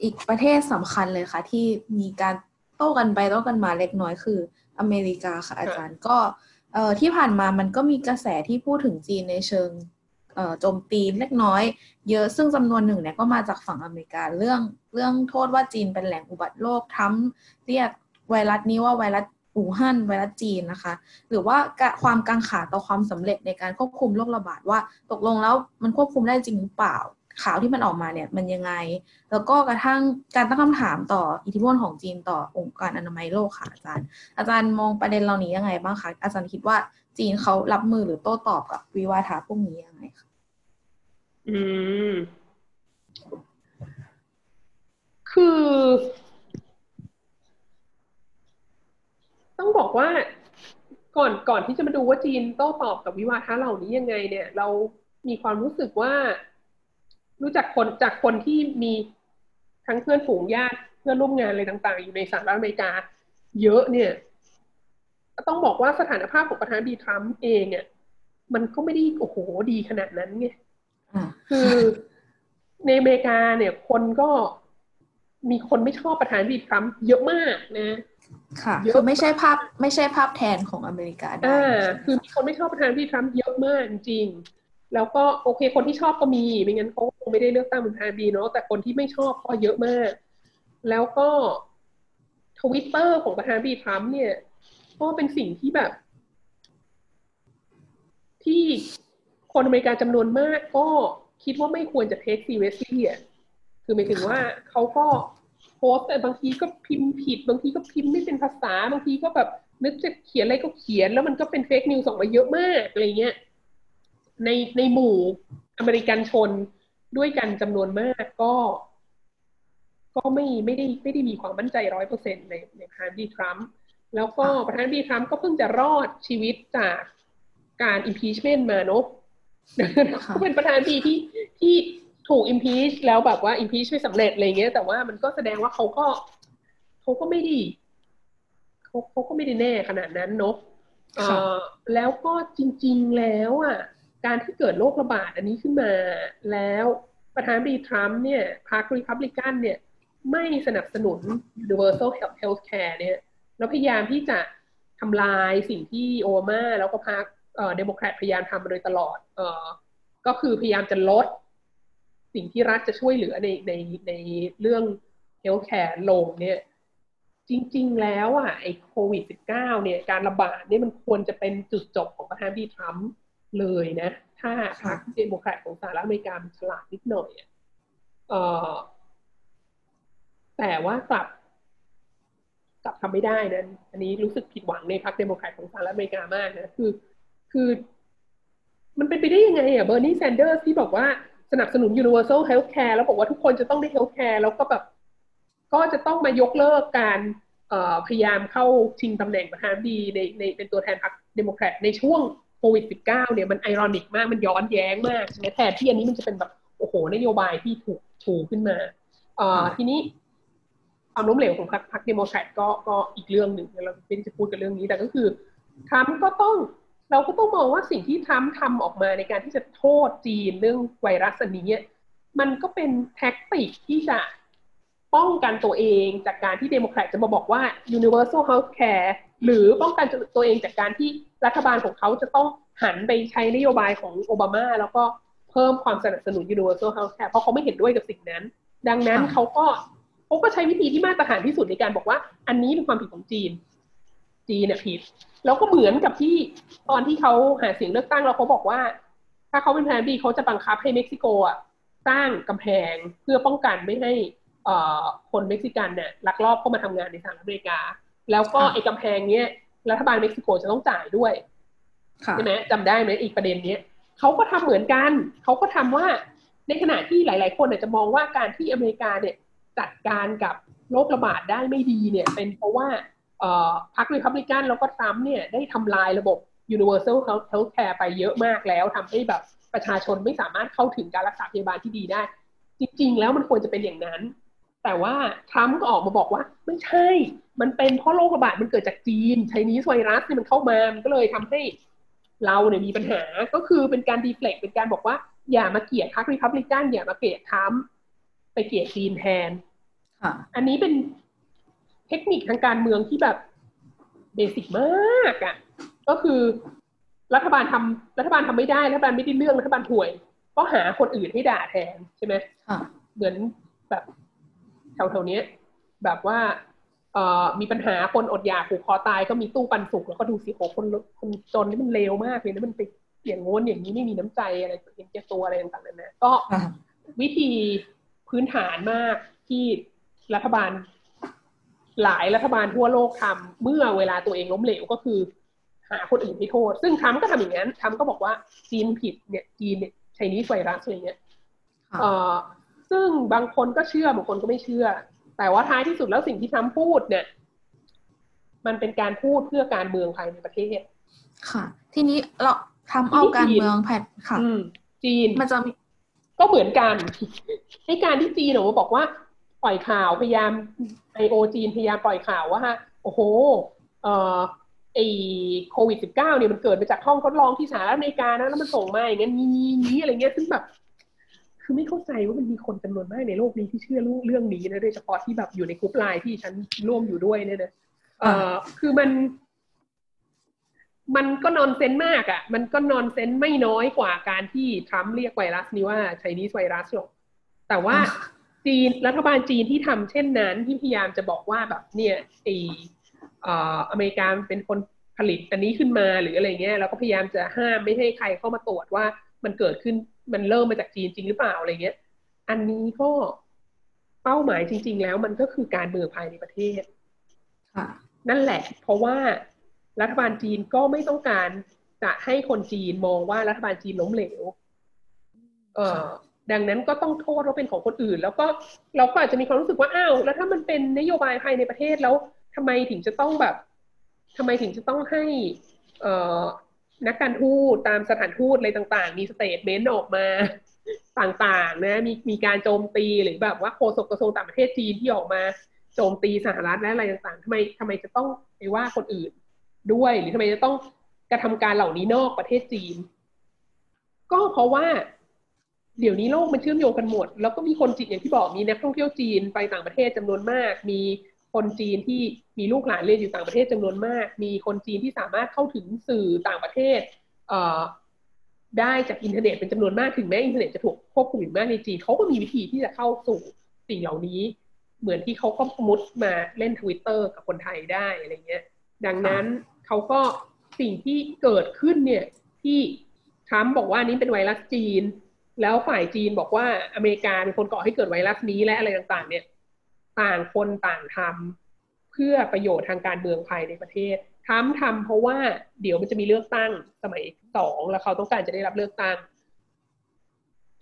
อีกประเทศสำคัญเลยค่ะที่มีการโต้กันไปโต้กันมาเล็กน้อยคืออเมริกาค่ะอาจารย์ก็ที่ผ่านมามันก็มีกระแสที่พูดถึงจีนในเชิงโจมตีเล็กน้อยเยอะซึ่งจำนวนหนึ่งเนี่ยก็มาจากฝั่งอเมริกาเรื่องโทษว่าจีนเป็นแหล่งอุบัติโรคทั้งเรียกไวรัสนี้ว่าไวรัสอู่ฮั่นไวรัสจีนนะคะหรือว่าความกังขาต่อความสำเร็จในการควบคุมโรคระบาดว่าตกลงแล้วมันควบคุมได้จริงหรือเปล่าข่าวที่มันออกมาเนี่ยมันยังไงแล้วก็กระทั่งการตั้งคำถามต่ออิทธิพลของจีนต่อองค์การอนามัยโลกค่ะอาจารย์มองประเด็นเหล่านี้ยังไงบ้างคะอาจารย์คิดว่าจีนเขารับมือหรือโต้ตอบกับวิวาทะพวกนี้ยังไงคะคือต้องบอกว่าก่อนที่จะมาดูว่าจีนโต้ตอบกับวิวาทะเหล่านี้ยังไงเนี่ยเรามีความรู้สึกว่ารู้จักคนจากคนที่มีทั้งเพื่อนฝูงญาติเพื่อนร่วมงานอะไรต่างๆอยู่ในสหรัฐอเมริกาเยอะเนี่ยต้องบอกว่าสถานภาพของประธานาธิบดีทรัมป์เองเนี่ยมันก็ไม่ได้โอ้โหดีขนาดนั้นไงคือในอเมริกาเนี่ยคนก็มีคนไม่ชอบประธานาธิบดีทรัมป์เยอะมากนะค่ะคือไม่ใช่ภาพแทนของอเมริกาได้คือมีคนไม่ชอบประธานาธิบดีทรัมป์เยอะมากจริงแล้วก็โอเคคนที่ชอบก็มีไม่งั้นเขาคงไม่ได้เลือกตั้งเป็นประธานาธิบดีเนาะแต่คนที่ไม่ชอบก็เยอะมากแล้วก็ Twitter ของประธานาธิบดีทรัมป์เนี่ยก็เป็นสิ่งที่แบบที่คนอเมริกาจำนวนมากก็คิดว่าไม่ควรจะเทคซีเรียสซี่อ่ะคือหมายถึงว่าเขาก็โพสต์แต่บางทีก็พิมพ์ผิดบางทีก็พิมพ์ไม่เป็นภาษาบางทีก็แบบนึกจะเขียนอะไรก็เขียนแล้วมันก็เป็นเฟคนิวส์ออกมาเยอะมากอะไรเงี้ยในหมู่อเมริกันชนด้วยกันจำนวนมากก็ไม่ได้มีความมั่นใจ 100% ในประธานาธิบดีทรัมป์แล้วก็ประธานาธิบดีทรัมป์ก็เพิ่งจะรอดชีวิตจากการ impeachment มาเนาะก็เป็นประธานาธิบดีที่ถูก impeach แล้วแบบว่า impeach ไม่สำเร็จอะไรเงี้ยแต่ว่ามันก็แสดงว่าเขาก็ไม่ดีเขาก็ไม่ได้แน่ขนาดนั้นเนาะแล้วก็จริงๆแล้วอ่ะการที่เกิดโรคระบาดอันนี้ขึ้นมาแล้วประธานาธิบดีทรัมป์เนี่ยพรรครีพับลิกันเนี่ยไม่สนับสนุน Universal Healthcare เนี่ยแล้วพยายามที่จะทำลายสิ่งที่โอบามาแล้วก็พรรคเดโมแครตพยายามทำมาโดยตลอดก็คือพยายามจะลดสิ่งที่รัฐจะช่วยเหลือในเรื่อง Healthcare ลงเนี่ยจริงๆแล้วอ่ะไอ้โควิด -19 เนี่ยการระบาดเนี่ยมันควรจะเป็นจุดจบของประธานาธิบดีทรัมป์เลยนะถ้าพรรคเดโมแครตของสหรัฐอเมริกาฉลาดนิดหน่อยแต่ว่ากลับทำไม่ได้นะอันนี้รู้สึกผิดหวังในพรรคเดโมแครตของสหรัฐอเมริกามากนะคือมันเป็นไปได้ยังไงอ่ะเบอร์นีแซนเดอร์สที่บอกว่าสนับสนุน Universal Healthcare แล้วบอกว่าทุกคนจะต้องได้ Healthcare แล้วก็แบบก็จะต้องมายกเลิกการพยายามเข้าชิงตำแหน่งประธานาธิบดีในเป็นตัวแทนพรรคเดโมแครตในช่วงโควิด -19 เนี่ยมันไอรอนิกมากมันย้อนแย้งมากใช่ไหมแทนที่อันนี้มันจะเป็นแบบโอ้โหนโยบายที่ถูกชูขึ้นมาทีนี้ความล้มเหลวของพรรคเดโมแครตก็อีกเรื่องหนึ่งเราไม่จะพูดกันเรื่องนี้แต่ก็คือทรัมป์ก็ต้องเราก็ต้องมองว่าสิ่งที่ทรัมป์ทำออกมาในการที่จะโทษจีนเรื่องไวรัสอันนี้มันก็เป็นแท็กติกที่จะป้องกันตัวเองจากการที่เดโมแครตจะมาบอกว่า universal healthcare หรือป้องกันตัวเองจากการที่รัฐบาลของเขาจะต้องหันไปใช้นโยบายของโอบามาแล้วก็เพิ่มความสนับสนุน universal healthcare เพราะเขาไม่เห็นด้วยกับสิ่งนั้นดังนั้นเขาก็ใช้วิธีที่มาตรฐานที่สุดในการบอกว่าอันนี้เป็นความผิดของจีนเนี่ยผิดแล้วก็เหมือนกับที่ตอนที่เขาหาเสียงเลือกตั้งแล้วเขาบอกว่าถ้าเขาเป็นประธานาธิบดีเขาจะบังคับให้เม็กซิโกอ่ะสร้างกำแพงเพื่อป้องกันไม่ให้คนเม็กซิกันเนี่ยลักลอบเข้ามาทำงานในสหรัฐอเมริกาแล้วก็ไอ้กำแพงเนี้ยรัฐบาลเม็กซิโกจะต้องจ่ายด้วยใช่ไหมจำได้ไหมอีกประเด็นนี้เขาก็ทำเหมือนกันเขาก็ทำว่าในขณะที่หลายๆคนอาจจะมองว่าการที่อเมริกาเนี่ยจัดการกับโรคระบาดได้ไม่ดีเนี่ยเป็นเพราะว่าพรรครีพับลิกันแล้วก็ทรัมป์เนี่ยได้ทำลายระบบ universal healthcare ไปเยอะมากแล้วทำให้แบบประชาชนไม่สามารถเข้าถึงการรักษาพยาบาลที่ดีได้จริงๆแล้วมันควรจะเป็นอย่างนั้น แต่ว่าทรัมป์ก็ออกมาบอกว่าไม่ใช่มันเป็นเพราะโรคระบาดมันเกิดจากจีนไชนีสไวรัสเนี่ยมันเข้ามามันก็เลยทำให้เราเนี่ยมีปัญหาก็คือเป็นการดีเฟล็กเป็นการบอกว่าอย่ามาเกลียดพรรครีพับลิกันอย่ามาเกลียดทรัมป์ไปเกลียดจีนแทนอันนี้เป็นเทคนิคทางการเมืองที่แบบเบสิกมากอ่ะก็คือรัฐบาลทำไม่ได้รัฐบาลไม่ได้เรื่องรัฐบาลห่วยก็หาคนอื่นให้ด่าแทนใช่ไหมเหมือนแบบแถวๆนี้แบบว่ามีปัญหาคนอดอยากผูกคอตายก็มีตู้ปันสุกแล้วก็ดูสิโหคนจนนี่มันเลวมากเลยนะมันไปอย่างโง่อย่างนี้ไม่มีน้ำใจอะไรเห็นแก่ตัวอะไรต่างๆนั่นแหละก็วิธีพื้นฐานมากที่รัฐบาลหลายรัฐบาลทั่วโลกทำเมื่อเวลาตัวเองล้มเหลวก็คือหาคนอื่นให้โทษซึ่งทรัมป์ก็ทำอย่างนั้นทรัมป์ก็บอกว่าจีนผิดเนี่ยจีนเนี่ยไชนีสไวรัสอะไรเงี้ยซึ่งบางคนก็เชื่อบางคนก็ไม่เชื่อแต่ว่าท้ายที่สุดแล้วสิ่งที่ทรัมป์พูดเนี่ยมันเป็นการพูดเพื่อการเมืองภายในประเทศค่ะทีนี้เราทำเอาการเมืองแพทค่ะจีนมันจะก็เหมือนกันในการที่จีนเนี่ยบอกว่าปล่อยข่าวพยายาม IO จีนพยายามปล่อยข่าวว่าโอ้โหไอ้โควิด -19 เนี่ยมันเกิดมาจากห้องทดลองที่สหรัฐอเมริกานะแล้วมันส่งมาอย่างงั้นงี้ๆอะไรเงี้ยซึ่งแบบคือไม่เข้าใจว่ามันมีคนจำนวนมากในโลกนี้ที่เชื่อเรื่องนี้นะโดยเฉพาะที่แบบอยู่ในกลุ่มไลน์ที่ฉันร่วมอยู่ด้วยเนี่ยนะคือมันก็นอนเซนมากอ่ะมันก็นอนเซนไม่น้อยกว่าการที่ทรัมป์เรียกไวรัสนี้ว่าไชนีสไวรัสหรอกแต่ว่าจีนรัฐบาลจีนที่ทำเช่นนั้นที่พยายามจะบอกว่าแบบเนี่ยไออเมริกาเป็นคนผลิตอันนี้ขึ้นมาหรืออะไรเงี้ยแล้วก็พยายามจะห้ามไม่ให้ใครเข้ามาตรวจว่ามันเกิดขึ้นมันเริ่มมาจากจีนจริงหรือเปล่าอะไรเงี้ยอันนี้ก็เป้าหมายจริงๆแล้วมันก็คือการเมืองภายในประเทศนั่นแหละเพราะว่ารัฐบาลจีนก็ไม่ต้องการจะให้คนจีนมองว่ารัฐบาลจีนล้มเหลวดังนั้นก็ต้องโทษว่าเป็นของคนอื่นแล้วก็เราก็อาจจะมีความรู้สึกว่าอ้าวแล้วถ้ามันเป็นนโยบายภายในประเทศแล้วทำไมถึงจะต้องให้นักการทูตตามสถานทูตอะไรต่างๆมีสเตทเมนต์ออกมาต่างๆนะมีการโจมตีหรือแบบว่าโฆษกกระทรวงต่างประเทศจีนที่ออกมาโจมตีสหรัฐและอะไรต่างๆทำไมจะต้องไปว่าคนอื่นด้วยหรือทำไมจะต้องกระทำการเหล่านี้นอกประเทศจีนก็เพราะว่าเดี๋ยวนี้โลกมันเชื่อมโยงกันหมดแล้วก็มีคนจีนอย่างที่บอกมีนักท่องเที่ยวจีนไปต่างประเทศจำนวนมากมีคนจีนที่มีลูกหลานเรียนอยู่ต่างประเทศจำนวนมากมีคนจีนที่สามารถเข้าถึงสื่อต่างประเทศได้จากอินเทอร์เน็ตเป็นจำนวนมากถึงแม้อินเทอร์เน็ตจะถูกควบคุมอยู่มากในจีนเขาก็มีวิธีที่จะเข้าสู่สิ่งเหล่านี้เหมือนที่เขาก็มุดมาเล่น Twitter กับคนไทยได้อะไรเงี้ยดังนั้นเขาก็สิ่งที่เกิดขึ้นเนี่ยที่ทรัมป์บอกว่านี้เป็นไวรัสจีนแล้วฝ่ายจีนบอกว่าอเมริกาเป็นคนก่อให้เกิดไวรัสนี้และอะไรต่างๆเนี่ยต่างคนต่างทำเพื่อประโยชน์ทางการเมืองภายในประเทศทรัมป์ทำเพราะว่าเดี๋ยวมันจะมีเลือกตั้งสมัย2แล้วเขาต้องการจะได้รับเลือกตั้ง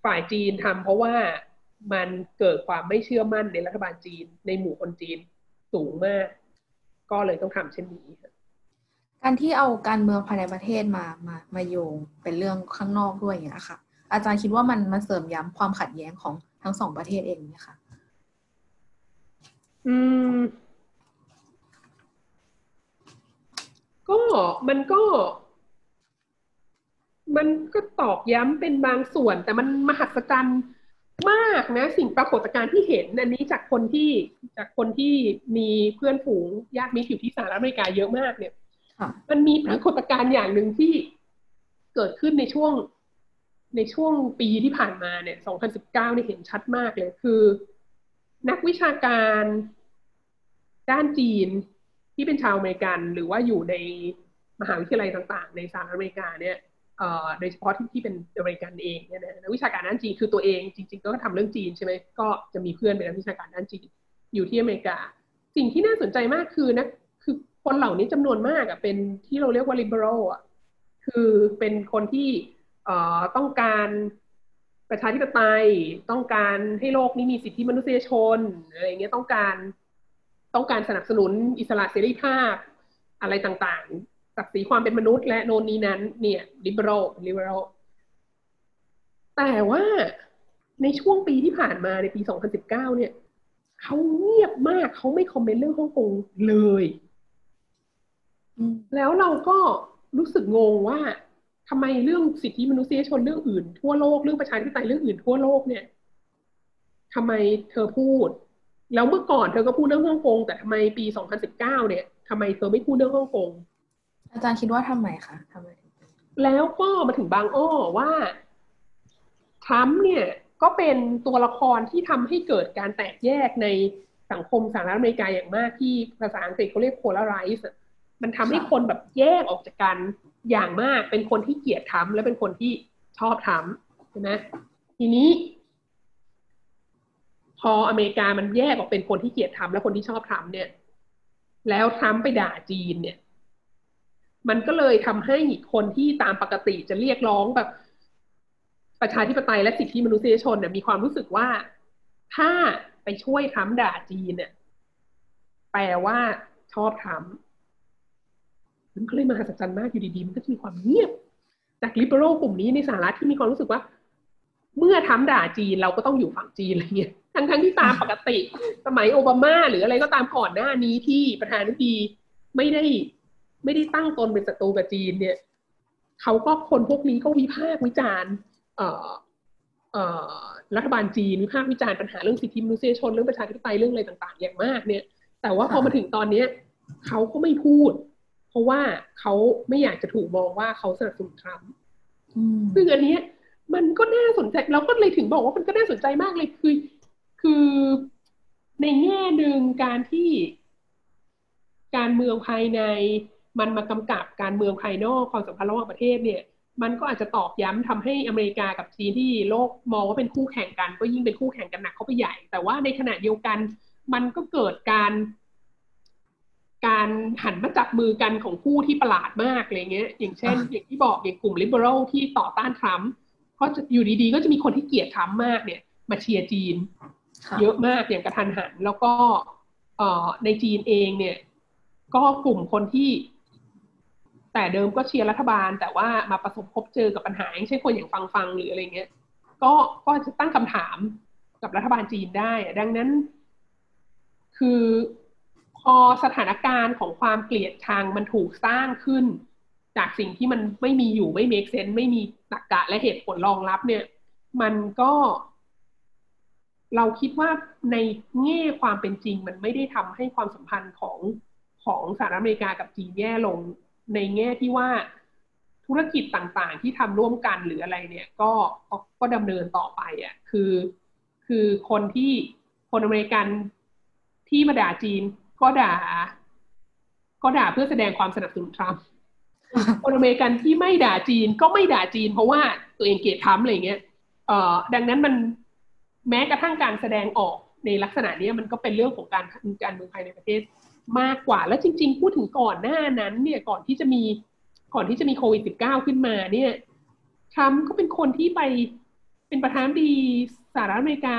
ฝ่ายจีนทำเพราะว่ามันเกิดความไม่เชื่อมั่นในรัฐบาลจีนในหมู่คนจีนสูงมากก็เลยต้องทำเช่นนี้การที่เอาการเมืองภายในประเทศมาโยงเป็นเรื่องข้างนอกด้วยอย่างนี้ค่ะอาจารย์คิดว่ามันมาเสริมย้ำความขัดแย้งของทั้งสองประเทศเองไหมคะก็มันก็ตอกย้ำเป็นบางส่วนแต่มันมหัศจรรย์มากนะสิ่งปรากฏการณ์ที่เห็นอันนี้จากคนที่มีเพื่อนฝูงญาติมิตรอยู่ที่สหรัฐอเมริกาเยอะมากเนี่ยมันมีปรากฏการณ์อย่างหนึ่งที่เกิดขึ้นในช่วงปีที่ผ่านมาเนี่ย2019เนี่ยเห็นชัดมากเลยคือนักวิชาการด้านจีนที่เป็นชาวอเมริกันหรือว่าอยู่ในมหาวิทยาลัยต่างๆในสหรัฐอเมริกาเนี่ยโดยเฉพาะที่เป็นอเมริกันเองเนี่ยนะนักวิชาการด้านจีนคือตัวเองจริงๆก็ทำเรื่องจีนใช่ไหมก็จะมีเพื่อนเป็นนักวิชาการด้านจีนอยู่ที่อเมริกาสิ่งที่น่าสนใจมากคือคนเหล่านี้จำนวนมากอ่ะเป็นที่เราเรียกว่า liberal อ่ะคือเป็นคนที่ต้องการประชาธิปไตยต้องการให้โลกนี้มีสิทธิมนุษยชนอะไรเงี้ยต้องการสนับสนุนอิสระเสรีภาพอะไรต่างๆศักดิ์ศรีความเป็นมนุษย์และโน่นนี้นั้นเนี่ย liberal แต่ว่าในช่วงปีที่ผ่านมาในปี2019เนี่ย เขาเงียบมากเขาไม่คอมเมนต์เรื่องฮ่องกงเลยแล้วเราก็รู้สึกงงว่าทำไมเรื่องสิทธิมนุษยชนเรื่องอื่นทั่วโลกเรื่องประชาธิปไตยเรื่องอื่นทั่วโลกเนี่ยทำไมเธอพูดแล้วเมื่อก่อนเธอก็พูดเรื่องฮ่องกงแต่ทำไมปี2019เนี่ยทำไมเธอไม่พูดเรื่องฮ่องกงอาจารย์คิดว่าทำไมคะทำไมแล้วก็มาถึงบางอ้อว่าทรัมป์เนี่ยก็เป็นตัวละครที่ทำให้เกิดการแตกแยกในสังคมสหรัฐอเมริกาอย่างมากที่ภาษาอังกฤษเขาเรียก polarize มันทำให้คนแบบแยกออกจากกันอย่างมากเป็นคนที่เกลียดทรัมป์และเป็นคนที่ชอบทรัมป์ใช่ไหมทีนี้พออเมริกามันแยกออกเป็นคนที่เกลียดทรัมป์และคนที่ชอบทรัมป์เนี่ยแล้วทรัมป์ไปด่าจีนเนี่ยมันก็เลยทำให้คนที่ตามปกติจะเรียกร้องแบบประชาธิปไตยและสิทธิมนุษยชนเนี่ยมีความรู้สึกว่าถ้าไปช่วยทรัมป์ด่าจีนเนี่ยแปลว่าชอบทรัมป์มันก็เลยมหัศจรรย์มากอยู่ดีๆมันก็จะมีความเงียบจากลิเบอรัลกลุ่มนี้ในสหรัฐที่มีความรู้สึกว่าเมื่อทรัมป์ด่าจีนเราก็ต้องอยู่ฝั่งจีนอะไรเงี้ยทั้งที่ตามปกติสมัยโอบามาหรืออะไรก็ตามก่อนหน้านี้ที่ประธานาธิบดีไม่ได้ตั้งตนเป็นศัตรูกับจีนเนี่ยเขาก็คนพวกนี้ก็วิพากษ์วิจารณ์รัฐบาลจีนวิพากษ์วิจารณ์ปัญหาเรื่องสิทธิมนุษยชนเรื่องประชาธิปไตยเรื่องอะไรต่างๆอย่างมากเนี่ยแต่ว่าพอมาถึงตอนนี้เขาก็ไม่พูดเพราะว่าเขาไม่อยากจะถูกมองว่าเขาสนับสนุนทรัมป์ซึ่งอันนี้มันก็น่าสนใจเราก็เลยถึงบอกว่ามันก็น่าสนใจมากเลยคือในแง่หนึ่งการที่การเมืองภายในมันมากำกับการเมืองภายนอกความสัมพันธ์ระหว่างประเทศเนี่ยมันก็อาจจะตอกย้ำทำให้อเมริกากับจีนที่โลกมองว่าเป็นคู่แข่งกันก็ยิ่งเป็นคู่แข่งกันหนักเข้าไปใหญ่แต่ว่าในขณะเดียวกันมันก็เกิดการหันมาจับมือกันของคู่ที่ประหลาดมากอะไรเงี้ยอย่างเช่นอย่างที่บอกอย่างกลุ่มลิเบอรัลที่ต่อต้านทรัมป์ก็อยู่ดีๆก็จะมีคนที่เกลียดทรัมป์มากเนี่ยมาเชียร์จีนเยอะมากอย่างกระทันหันแล้วก็ในจีนเองเนี่ยก็กลุ่มคนที่แต่เดิมก็เชียร์รัฐบาลแต่ว่ามาประสบพบเจอกับปัญหาอย่างเช่นคนอย่างฟังหรืออะไรเงี้ยก็จะตั้งคำถามกับรัฐบาลจีนได้ดังนั้นคือพอสถานการณ์ของความเกลียดชังมันถูกสร้างขึ้นจากสิ่งที่มันไม่มีอยู่ไม่ make sense ไม่มีตรรกะและเหตุผลรองรับเนี่ยมันก็เราคิดว่าในแง่ความเป็นจริงมันไม่ได้ทำให้ความสัมพันธ์ของสหรัฐอเมริกากับจีนแย่ลงในแง่ที่ว่าธุรกิจต่างๆที่ทำร่วมกันหรืออะไรเนี่ยก็ดำเนินต่อไปอ่ะคือคนอเมริกันที่มาด่าจีนก็ด่าเพื่อแสดงความสนับสนุนทรัมป์คนอเมริกันที่ไม่ด่าจีนก็ไม่ด่าจีนเพราะว่าตัวเองเกลียดทรัมป์อะไรเงี้ยดังนั้นมันแม้กระทั่งการแสดงออกในลักษณะนี้มันก็เป็นเรื่องของการเมืองภายในประเทศมากกว่าแล้วจริงๆพูดถึงก่อนหน้านั้นเนี่ยก่อนที่จะมีโควิด-19 ขึ้นมาเนี่ยทรัมป์ก็เป็นคนที่ไปเป็นประธานาธิบดีสหรัฐอเมริกา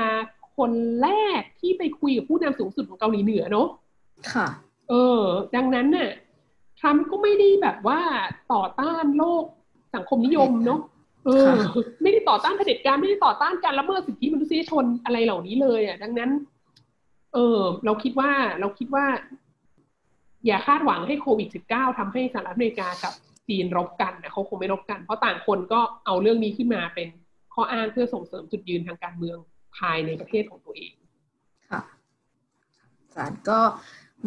คนแรกที่ไปคุยกับผู้นำสูงสุดของเกาหลีเหนือเนาะค่ะดังนั้นเนี่ยทรัมป์ก็ไม่ได้แบบว่าต่อต้านโลกสังคมนิยมเนาะไม่ได้ต่อต้านเผด็จการไม่ได้ต่อต้านการละเมิดสิทธิมนุษยชนอะไรเหล่านี้เลยอ่ะดังนั้นเราคิดว่าอย่าคาดหวังให้โควิด-19 ทำให้สหรัฐอเมริกากับจีนรบกันนะเขาคงไม่รบกันเพราะต่างคนก็เอาเรื่องนี้ขึ้นมาเป็นข้ออ้างเพื่อส่งเสริมจุดยืนทางการเมืองภายในประเทศของตัวเองค่ะอาจารย์ก็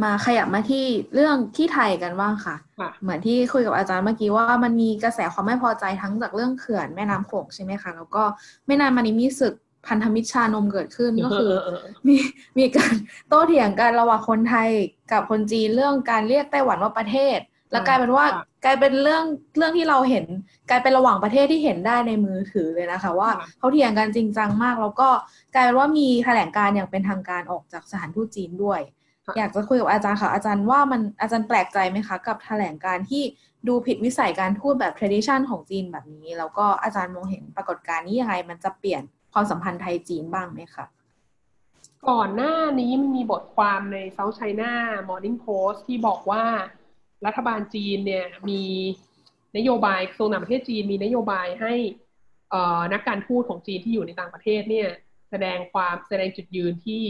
มาขยับมาที่เรื่องที่ไทยกันบ้างค่ะเหมือนที่คุยกับอาจารย์เมื่อกี้ว่ามันมีกระแสความไม่พอใจทั้งจากเรื่องเขื่อนแม่น้ำโขงใช่ไหมคะแล้วก็ไม่นานมานี้มีศึกพันธมิตรชานมเกิดขึ้นก็คือมีการโต้เถียงกันระหว่างคนไทยกับคนจีนเรื่องการเรียกไต้หวันว่าประเทศแล้วกลายเป็นเรื่องที่เราเห็นกลายเป็นระหว่างประเทศที่เห็นได้ในมือถือเลยนะคะว่าเขาเถียงกันจริงจังมากแล้วก็กลายเป็นว่ามีแถลงการณ์อย่างเป็นทางการออกจากสถานทูตจีนด้วยอยากจะคุยกับอาจารย์ค่ะอาจารย์ว่ามันอาจารย์แปลกใจไหมคะกับแถลงการณ์ที่ดูผิดวิสัยการทูตแบบ tradition ของจีนแบบนี้แล้วก็อาจารย์มองเห็นปรากฏการณ์นี้ยังไงมันจะเปลี่ยนความสัมพันธ์ไทยจีนบ้างไหมคะก่อนหน้านี้มันมีบทความใน South China Morning Post ที่บอกว่ารัฐบาลจีนเนี่ยมีนโยบายกระทรวงต่างประเทศจีนมีนโยบายให้นักการทูตของจีนที่อยู่ในต่างประเทศเนี่ยแสดงจุดยืนที่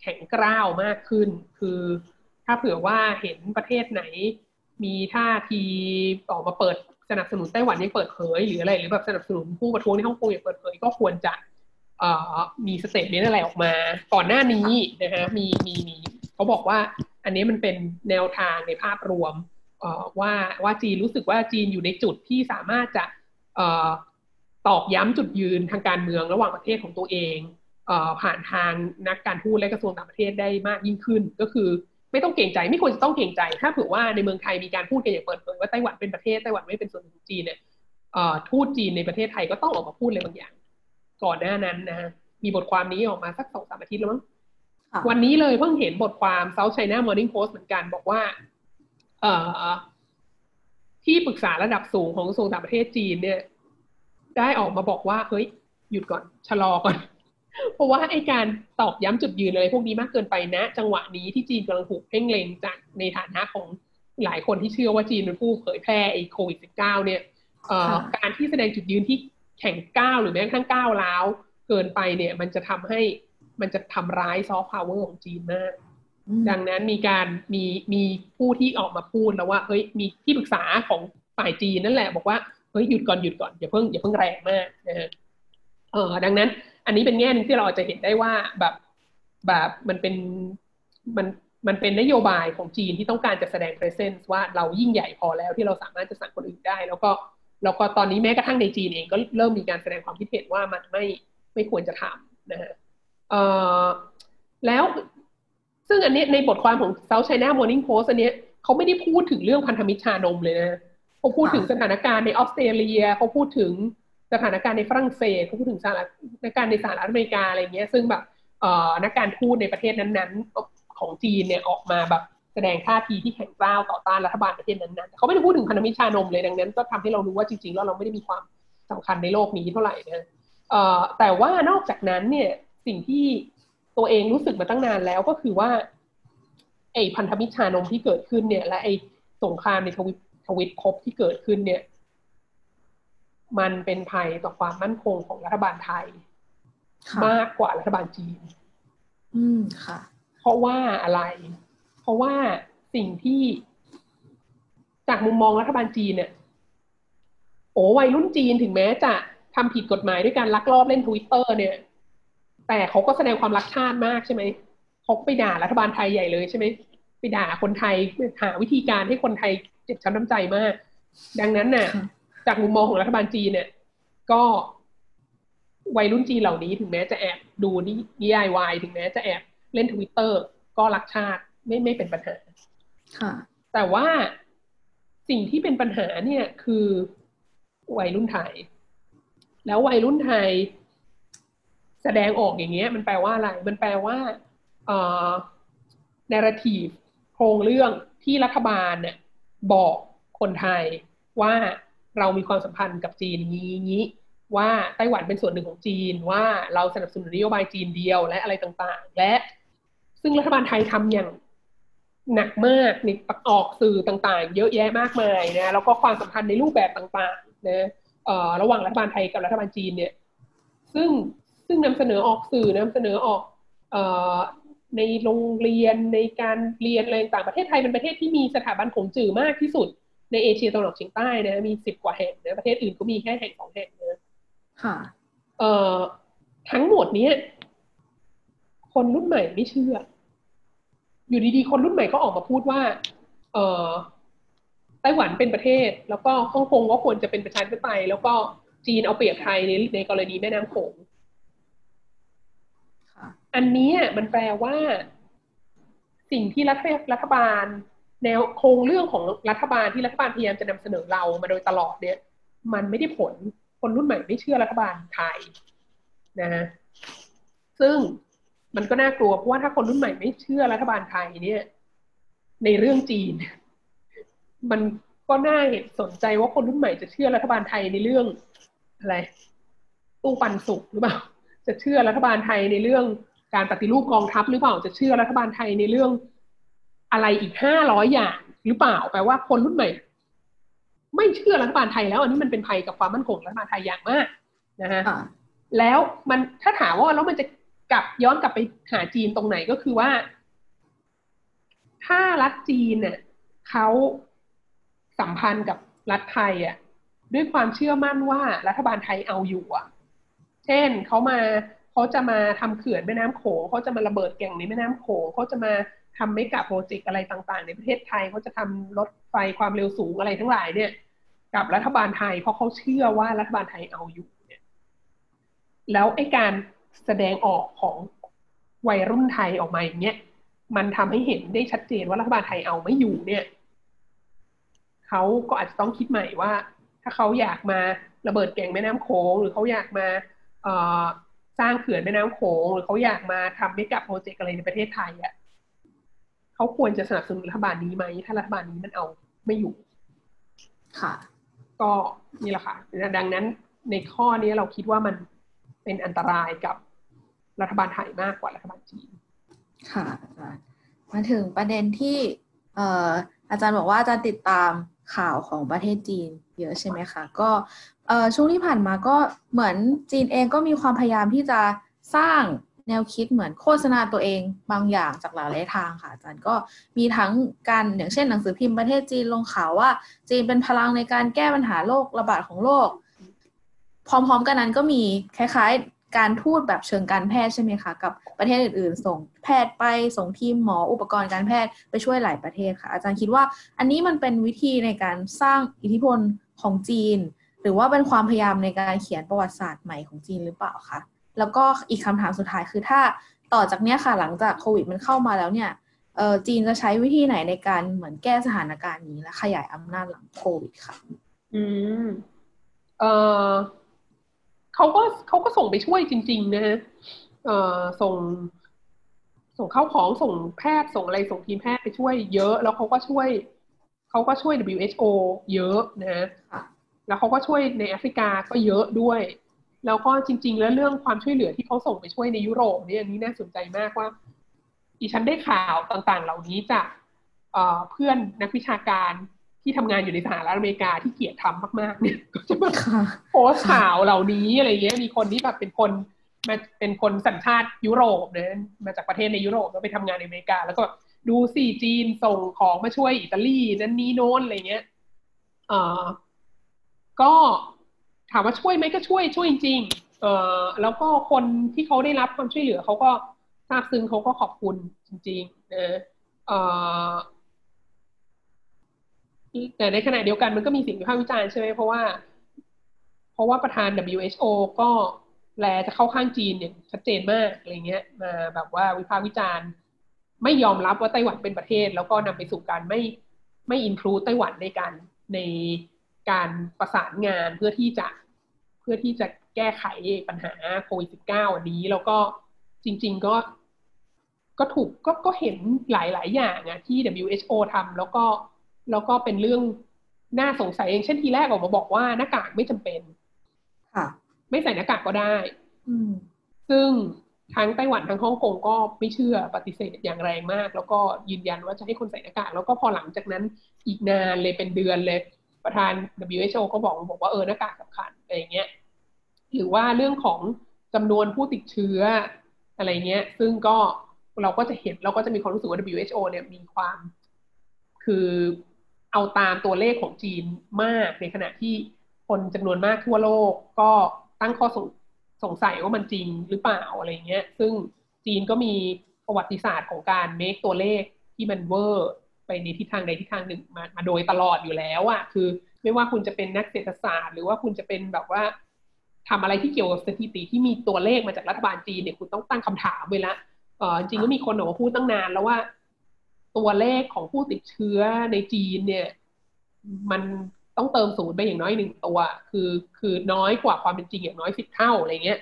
แข็งกร้าวมากขึ้นคือถ้าเผื่อว่าเห็นประเทศไหนมีท่าทีออกมาเปิดสนับสนุนไต้หวันอย่างเปิดเผยหรืออะไรหรือแบบสนับสนุนผู้ประท้วงในฮ่องกงอย่างเปิดเผยก็ควรจะมีสเตทเมนต์อะไรออกมาก่อนหน้านี้นะฮะมีเขาบอกว่าอันนี้มันเป็นแนวทางในภาพรวมว่าจีนรู้สึกว่าจีนอยู่ในจุดที่สามารถจะตอกย้ำจุดยืนทางการเมืองระหว่างประเทศของตัวเองผ่านทางนักการทูตและกระทรวงต่างประเทศได้มากยิ่งขึ้นก็คือไม่ต้องเกรงใจไม่ควรจะต้องเกรงใจถ้าเผื่อว่าในเมืองไทยมีการพูดกันอย่างเปิดเผยว่าไต้หวันเป็นประเทศไต้หวันไม่เป็นส่วนหนึ่งของจีนเนี่ยทูตจีนในประเทศไทยก็ต้องออกมาพูดอะไรบางอย่างก่อนหน้านั้นนะฮะมีบทความนี้ออกมาสัก 2-3 อาทิตย์แล้วมั้งวันนี้เลยเพิ่งเห็นบทความ South China Morning Post เหมือนกันบอกว่าที่ปรึกษาระดับสูงของกระทรวงต่างประเทศจีนเนี่ยได้ออกมาบอกว่าเฮ้ยหยุดก่อนชะลอก่อนเพราะว่าไอ้การตอกย้ำจุดยืนอะไรพวกนี้มากเกินไปนะจังหวะนี้ที่จีนกำลังถูกเพ่งเล็งจากในฐานะของหลายคนที่เชื่อว่าจีนเป็นผู้เผยแพร่ไอ้โควิด -19 เนี่ยการที่แสดงจุดยืนที่แข่งก้าวหรือแม้กระทั่งก้าวร้าวเกินไปเนี่ยมันจะทำร้ายซอฟต์พาวเวอร์ของจีนมากดังนั้นมีผู้ที่ออกมาพูดแล้วว่าเฮ้ยมีที่ปรึกษาของฝ่ายจีนนั่นแหละบอกว่าเฮ้ยหยุดก่อนอย่าเพิ่งแรงมากนะฮะดังนั้นอันนี้เป็นแง่นึงที่เราอาจจะเห็นได้ว่าแบบมันเป็นนโยบายของจีนที่ต้องการจะแสดง presence ว่าเรายิ่งใหญ่พอแล้วที่เราสามารถจะสั่งคนอื่นได้แล้วก็ตอนนี้แม้กระทั่งในจีนเองก็เริ่มมีการแสดงความคิดเห็นว่ามันไม่ควรจะทำนะฮะแล้วซึ่งอันนี้ในบทความของ South China Morning Post อันนี้เขาไม่ได้พูดถึงเรื่องพันธมิตรชานมเลยนะเขาพูดถึงสถานการณ์ในออสเตรเลียเขาพูดถึงสถานการณ์ในฝรั่งเศสเขาพูดถึงสถานการณ์ในสหรัฐอเมริกาอะไรเงี้ยซึ่งแบบนักการทูตในประเทศนั้นๆของจีนเนี่ยออกมาแบบแสดงท่าทีที่แข็งกร้าวต่อต้านรัฐบาลประเทศนั้นๆเขาไม่ได้พูดถึงพันธมิตรชานมเลยดังนั้นก็ทำให้เรารู้ว่าจริงๆแล้วเราไม่ได้มีความสำคัญในโลกนี้เท่าไหร่นะแต่ว่านอกจากนั้นเนี่ยสิ่งที่ตัวเองรู้สึกมาตั้งนานแล้วก็คือว่าไอ้พันธมิตรชานมที่เกิดขึ้นเนี่ยและไอ้สงครามในทวิตคบที่เกิดขึ้นเนี่ยมันเป็นภัยต่อความมั่นคงของรัฐบาลไทยมากกว่ารัฐบาลจีนค่ะ เพราะว่าอะไรเพราะว่าสิ่งที่จากมุมมองรัฐบาลจีนเนี่ยวัยรุ่นจีนถึงแม้จะทำผิดกฎหมายด้วยการลักลอบเล่น Twitter เนี่ยแต่เขาก็แสดงความรักชาติมากใช่ไหมเขาไปด่ารัฐบาลไทยใหญ่เลยใช่ไหมไปด่าคนไทยหาวิธีการให้คนไทยเจ็บช้ำน้ำใจมากดังนั้นน่ะจากมุมมองของรัฐบาลจีนเนี่ยก็วัยรุ่นจีนเหล่านี้ถึงแม้จะแอบดูนิยายวายถึงแม้จะแอบเล่น Twitter ก็รักชาติไม่เป็นปัญหาค่ะแต่ว่าสิ่งที่เป็นปัญหาเนี่ยคือวัยรุ่นไทยแล้ววัยรุ่นไทยแสดงออกอย่างเงี้ยมันแปลว่าอะไรมันแปลว่าnarrative โครงเรื่องที่รัฐบาลเนี่ยบอกคนไทยว่าเรามีความสัมพันธ์กับจีนงี้ว่าไต้หวันเป็นส่วนหนึ่งของจีนว่าเราสนับสนุนนโยบายจีนเดียวและอะไรต่างๆและซึ่งรัฐบาลไทยทำอย่างหนักมากในประกอบสื่อต่างๆเยอะแยะมากมายนะแล้วก็ความสัมพันธ์ในรูปแบบต่างๆนะระหว่างรัฐบาลไทยกับรัฐบาลจีนเนี่ยซึ่งนำเสนอออกสื่อนำเสนอออกในโรงเรียนในการเรียนอะไรต่างประเทศไทยเป็นประเทศที่มีสถาบันขงจื่อมากที่สุดในเอเชียตะวันออกเฉียงใต้นะมี10กว่าแห่งนะประเทศอื่นก็มีแค่แห่ง2แห่งนะค่ะทั้งหมดนี้คนรุ่นใหม่ไม่เชื่ออยู่ดีๆคนรุ่นใหม่ก็ออกมาพูดว่าไต้หวันเป็นประเทศแล้วก็ฮ่องกงก็ควรจะเป็นประชาธิปไตยแล้วก็จีนเอาเปรียบไทยในกรณีแม่น้ำโขงอันนี้มันแปลว่าสิ่งที่รัฐบาลแนวโครงเรื่องของรัฐบาลที่รัฐบาลพยายามจะนำเสนอเรามาโดยตลอดเนี่ยมันไม่ได้ผลคนรุ่นใหม่ไม่เชื่อรัฐบาลไทยนะฮะซึ่งมันก็น่ากลัวเพราะว่าถ้าคนรุ่นใหม่ไม่เชื่อรัฐบาลไทยเนี่ยในเรื่องจีนมันก็น่าสนใจว่าคนรุ่นใหม่จะเชื่อรัฐบาลไทยในเรื่องอะไรตู้ปันสุกหรือเปล่าจะเชื่อรัฐบาลไทยในเรื่องการปฏิรูปกองทัพหรือเปล่าจะเชื่อรัฐบาลไทยในเรื่องอะไรอีก500อย่างหรือเปล่าแปลว่าคนรุ่นใหม่ไม่เชื่อรัฐบาลไทยแล้วอันนี้มันเป็นภัยกับความมั่นคงรัฐบาลไทยอย่างมากนะฮะแล้วมันถ้าถามว่าแล้วมันจะ กลับย้อนกลับไปหาจีนตรงไหนก็คือว่าถ้ารัฐจีนเนี่ยเขาสัมพันธ์กับรัฐไทยอ่ะด้วยความเชื่อมั่นว่ารัฐบาลไทยเอาอยู่อ่ะเช่นเขาจะมาทำเขื่อนแม่น้ำโขงเขาจะมาระเบิดแก่งในแม่น้ำโขงเขาจะมาทำเมกะโปรเจกต์อะไรต่างๆในประเทศไทยเขาจะทำรถไฟความเร็วสูงอะไรทั้งหลายเนี่ยกับรัฐบาลไทยเพราะเขาเชื่อว่ารัฐบาลไทยเอาอยู่เนี่ยแล้วไอ้การแสดงออกของวัยรุ่นไทยออกมาอย่างเงี้ยมันทำให้เห็นได้ชัดเจนว่ารัฐบาลไทยเอาไม่อยู่เนี่ยเขาก็อาจจะต้องคิดใหม่ว่าถ้าเขาอยากมาระเบิดแก่งแม่น้ำโขงหรือเขาอยากมาสร้างเขื่อนแม่น้ำโขงหรือเขาอยากมาทำเมกะโปรเจกต์อะไรในประเทศไทยอ่ะเขาควรจะสนับสนุนรัฐบาลนี้ไหมถ้ารัฐบาลนี้มันเอาไม่อยู่ค่ะก็นี่แหละค่ะดังนั้นในข้อนี้เราคิดว่ามันเป็นอันตรายกับรัฐบาลไทยมากกว่ารัฐบาลจีนค่ะอาจารย์มาถึงประเด็นที่อาจารย์บอกว่าอาจารย์ติดตามข่าวของประเทศจีนเยอะใช่ไหมคะก็ช่วงที่ผ่านมาก็เหมือนจีนเองก็มีความพยายามที่จะสร้างแนวคิดเหมือนโฆษณาตัวเองบางอย่างจากหลายทางค่ะอาจารย์ก็มีทั้งการอย่างเช่นหนังสือพิมพ์ประเทศจีนลงข่าวว่าจีนเป็นพลังในการแก้ปัญหาโรคระบาดของโลกพร้อมๆกันนั้นก็มีคล้ายๆการทูตแบบเชิงการแพทย์ใช่ไหมคะกับประเทศอื่นๆส่งแพทย์ไปส่งทีมหมออุปกรณ์การแพทย์ไปช่วยหลายประเทศค่ะอาจารย์คิดว่าอันนี้มันเป็นวิธีในการสร้างอิทธิพลของจีนหรือว่าเป็นความพยายามในการเขียนประวัติศาสตร์ใหม่ของจีนหรือเปล่าคะแล้วก็อีกคำถามสุดท้ายคือถ้าต่อจากนี้ค่ะหลังจากโควิดมันเข้ามาแล้วเนี่ยจีนจะใช้วิธีไหนในการเหมือนแก้สถานการณ์นี้และขยายอำนาจหลังโควิดค่ะเขาก็ส่งไปช่วยจริงๆนะฮะส่งเข้าของส่งแพทย์ส่งอะไรส่งทีมแพทย์ไปช่วยเยอะแล้วเขาก็ช่วย WHO เยอะนะแล้วเขาก็ช่วยในแอฟริกาก็เยอะด้วยแล้วก็จริงๆแล้วเรื่องความช่วยเหลือที่เขาส่งไปช่วยในยุโรปเนี่ยอันนี้น่าสนใจมากว่าดิฉันได้ข่าวต่างๆเหล่านี้จากเพื่อนนักวิชาการที่ทำงานอยู่ในสหรัฐอเมริกาที่เกลียดทำมากๆเนี่ยก็จะมาโพสต์ข่าวเหล่านี้อะไรเงี้ยมีคนที่แบบเป็นคนสัญชาติยุโรปเนี่ยมาจากประเทศในยุโรปแล้วไปทำงานในอเมริกาแล้วก็ดูสิจีนส่งของมาช่วยอิตาลีนั่นนี่โน้นอะไรเงี้ยก็ถามว่าช่วยไหมก็ช่วยจริงแล้วก็คนที่เขาได้รับความช่วยเหลือเขาก็ซาบซึ้งเขาก็ขอบคุณจริงๆแต่ในขณะเดียวกันมันก็มีสิ่งวิพากษ์วิจารณ์ใช่ไหมเพราะว่าประธาน WHO ก็แลจะเข้าข้างจีนอย่างชัดเจนมากอะไรเงี้ยมาแบบว่าวิพากษ์วิจารณ์ไม่ยอมรับว่าไต้หวันเป็นประเทศแล้วก็นำไปสู่การไม่อินคลูดไต้หวันในการประสานงานเพื่อที่จะแก้ไขปัญหาโควิด -19 อันนี้แล้วก็จริงๆก็ถูกก็เห็นหลายๆอย่างอ่ะที่ WHO ทำแล้วก็เป็นเรื่องน่าสงสัยเองเช่นทีแรกออกมาบอกว่าหน้ากากไม่จำเป็นค่ะไม่ใส่หน้ากากก็ได้ซึ่งทั้งไต้หวันทั้งฮ่องกงก็ไม่เชื่อปฏิเสธอย่างแรงมากแล้วก็ยืนยันว่าจะให้คนใส่หน้ากากแล้วก็พอหลังจากนั้นอีกนานเลยเป็นเดือนเลยประธาน WHO ก็บอกว่าหน้ากากสำคัญอะไรเงี้ยหรือว่าเรื่องของจำนวนผู้ติดเชื้ออะไรเงี้ยซึ่งก็เราก็จะเห็นเราก็จะมีความรู้สึกว่า WHO เนี่ยมีความคือเอาตามตัวเลขของจีนมากในขณะที่คนจำนวนมากทั่วโลกก็ตั้งข้อสงสัยว่ามันจริงหรือเปล่าอะไรเงี้ยซึ่งจีนก็มีประวัติศาสตร์ของการเมคตัวเลขที่มันเวอร์ไปในทิศทางใดทิศทางหนึ่งมาโดยตลอดอยู่แล้วอ่ะคือไม่ว่าคุณจะเป็นนักเศรษฐศาสตร์หรือว่าคุณจะเป็นแบบว่าทำอะไรที่เกี่ยวกับสถิติที่มีตัวเลขมาจากรัฐบาลจีนเนี่ยคุณต้องตั้งคำถามไว้ละจริงก็มีคนออกมาพูดตั้งนานแล้วว่าตัวเลขของผู้ติดเชื้อในจีนเนี่ยมันต้องเติมศูนย์ไปอย่างน้อยหนึ่งตัวคือน้อยกว่าความเป็นจริงอย่างน้อย10 เท่าอะไรเงี้ย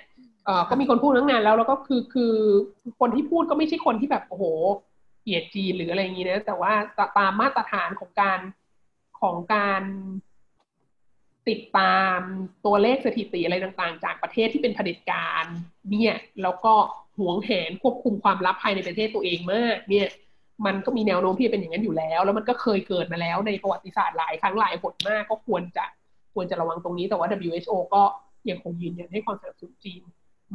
ก็มีคนพูดตั้งนานแล้วก็คือคนที่พูดก็ไม่ใช่คนที่แบบโอ้โหเกียรติจีนหรืออะไรอย่างนี้นะแต่ว่าตามมาตรฐานของการติดตามตัวเลขสถิติอะไรต่างๆจากประเทศที่เป็นเผด็จการเนี่ยแล้วก็หวงแหนควบคุมความลับภายในประเทศตัวเองมากเนี่ยมันก็มีแนวโน้มที่จะเป็นอย่างนั้นอยู่แล้วแล้วมันก็เคยเกิดมาแล้วในประวัติศาสตร์หลายครั้งหลายหนมากก็ควรจะระวังตรงนี้แต่ว่า WHO ก็ยังคงยืนยันให้ความสนับสนุนจีน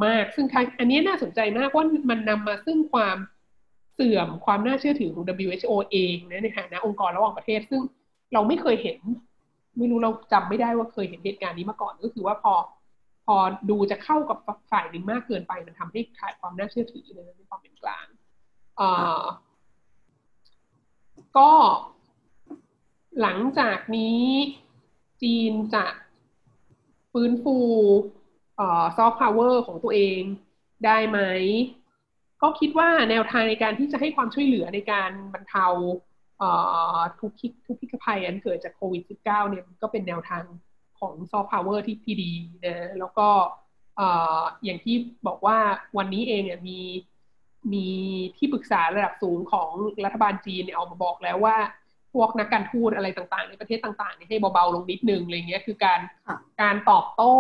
มากซึ่งอันนี้น่าสนใจมากว่ามันนำมาซึ่งความเสื่อมความน่าเชื่อถือของ WHO เองนะในฐานะองค์กรระหว่างประเทศซึ่งเราไม่เคยเห็นไม่รู้เราจำไม่ได้ว่าเคยเห็นเหตุการณ์นี้มาก่อนก็คือว่าพอดูจะเข้ากับฝ่ายหนึ่งมากเกินไปมันทำให้ขาดความน่าเชื่อถือในความเป็นกลางก็หลังจากนี้จีนจะฟื้นฟูซอฟต์พาวเวอร์ของตัวเองได้ไหมก็คิดว่าแนวทางในการที่จะให้ความช่วยเหลือในการบรรเทาทุกพิกภัยอันเกิดจากโควิด -19 เนี่ยก็เป็นแนวทางของซอฟต์พาวเวอร์ที่ดีนะแล้วก็อย่างที่บอกว่าวันนี้เองเนี่ยมีที่ปรึกษาระดับสูงของรัฐบาลจีนเนี่ยออกมาบอกแล้วว่าพวกนักการทูตอะไรต่างๆในประเทศต่างๆเนี่ยให้เบาๆลงนิดนึงอะไรเงี้ยคือการตอบโต้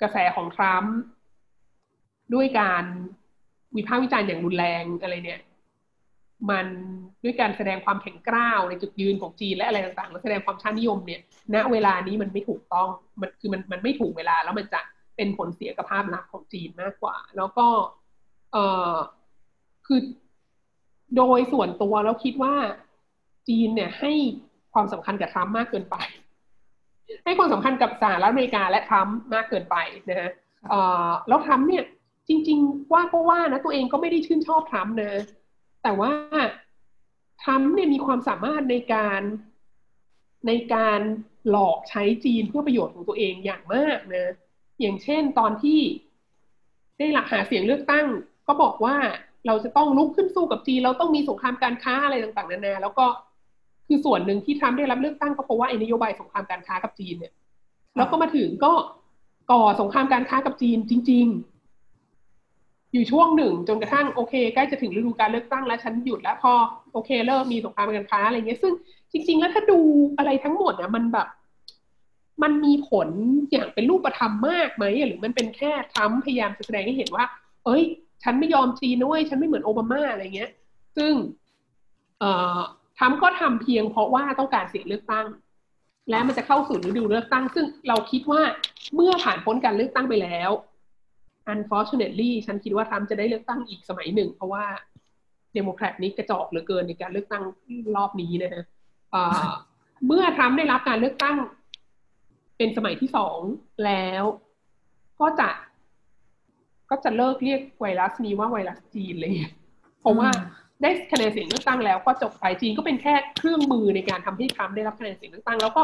กระแสของทรัมป์ด้วยการวิพากษ์วิจารณ์อย่างรุนแรงอะไรเนี่ยมันด้วยการแสดงความแข็งกร้าวในจุดยืนของจีนและอะไรต่างๆและแสดงความชาตินิยมเนี่ยณเวลานี้มันไม่ถูกต้องมันคือมันไม่ถูกเวลาแล้วมันจะเป็นผลเสียกับภาพลักษณ์ของจีนมากกว่าแล้วก็คือโดยส่วนตัวแล้วคิดว่าจีนเนี่ยให้ความสำคัญกับทรัมป์มากเกินไปให้ความสำคัญกับสหรัฐอเมริกาและทรัมป์มากเกินไปนะฮะแล้วทรัมป์เนี่ยจริงๆว่านะตัวเองก็ไม่ได้ชื่นชอบทรัมป์นะแต่ว่าทรัมป์เนี่ยมีความสามารถในการหลอกใช้จีนเพื่อประโยชน์ของตัวเองอย่างมากนะอย่างเช่นตอนที่ได้หาเสียงเลือกตั้งก็บอกว่าเราจะต้องลุกขึ้นสู้กับจีนเราต้องมีสงครามการค้าอะไรต่างๆนานาแล้วก็คือส่วนหนึ่งที่ทรัมป์ได้รับเลือกตั้งก็เพราะว่านโยบายสงครามการค้ากับจีนเนี่ยแล้วก็มาถึงก็ก่อสงครามการค้ากับจีนจริงๆอยู่ช่วงหนึ่งจนกระทั่งโอเคใกล้จะถึงฤดูการเลือกตั้งแล้วฉันหยุดแล้วพอโอเคเลิกมีสงครามการค้าอะไรเงี้ยซึ่งจริงๆแล้วถ้าดูอะไรทั้งหมดนะมันแบบมันมีผลอย่างเป็นรูปธรรมมากไหมหรือมันเป็นแค่ทรัมป์พยายามแสดงให้เห็นว่าเอ้ยฉันไม่ยอมจีนนะเว้ยฉันไม่เหมือนโอบามาอะไรเงี้ยซึ่งทรัมป์ก็ทำเพียงเพราะว่าต้องการเสียงเลือกตั้งและมันจะเข้าสู่ฤดูเลือกตั้งซึ่งเราคิดว่าเมื่อผ่านพ้นการเลือกตั้งไปแล้ว unfortunately ฉันคิดว่าทรัมป์จะได้เลือกตั้งอีกสมัยหนึ่งเพราะว่าเดโมแครตนี้กระจอกเหลือเกินในการเลือกตั้งรอบนี้นะฮะเมื่อทรัมป์ได้รับการเลือกตั้งเป็นสมัยที่2แล้วก็จะเลิกเรียกไวรัสนี้ว่าไวรัสจีนเลยเพราะว่าได้คะแนนเสียงเลือกตั้งแล้วก็จบไปจีนก็เป็นแค่เครื่องมือในการทำให้ทรัมป์ได้รับคะแนนเสียงเลือกตั้งแล้วก็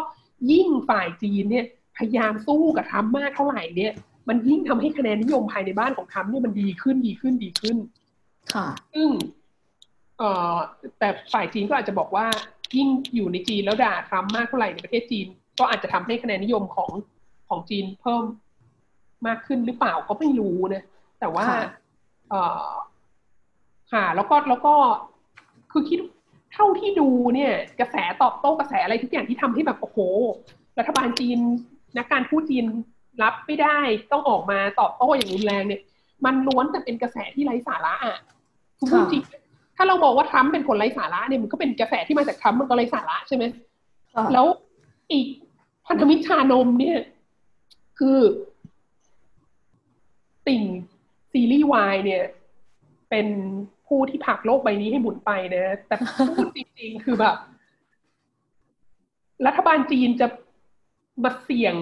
ยิ่งฝ่ายจีนเนี่ยพยายามสู้กับทรัมป์มากเท่าไหร่เนี่ยมันยิ่งทำให้คะแนนนิยมภายในบ้านของทรัมป์เนี่ยมันดีขึ้นค่ะซึ่งแต่ฝ่ายจีนก็อาจจะบอกว่ายิ่งอยู่ในจีนแล้วด่าทรัมป์มากเท่าไหร่ในประเทศจีนก็อาจจะทำให้คะแนนนิยมของจีนเพิ่มมากขึ้นหรือเปล่าก็ไม่รู้นะแต่ว่าค่ะแล้วก็คือคิดเท่าที่ดูเนี่ยกระแสตอบโต้กระแสอะไรทุกอย่างที่ทำให้แบบโอ้โหรัฐบาลจีนนักการทูตจีนรับไม่ได้ต้องออกมาตอบโต้อย่างรุนแรงเนี่ยมันล้วนแต่เป็นกระแสที่ไร้สาระอ่ะคุณพูดจริงถ้าเราบอกว่าทรัมป์เป็นคนไร้สาระเนี่ยมันก็เป็นกระแสที่มาจากทรัมป์มันก็ไร้สาระใช่ไหมแล้วอีกพันธมิตรชานมเนี่ยคือติ่งซีรีส์ Y เนี่ยเป็นผู้ที่ผลักโลกใบนี้ให้หมุนไปนะแต่พูดจริงๆคือแบบรัฐบาลจีนจะมาเสี่ยง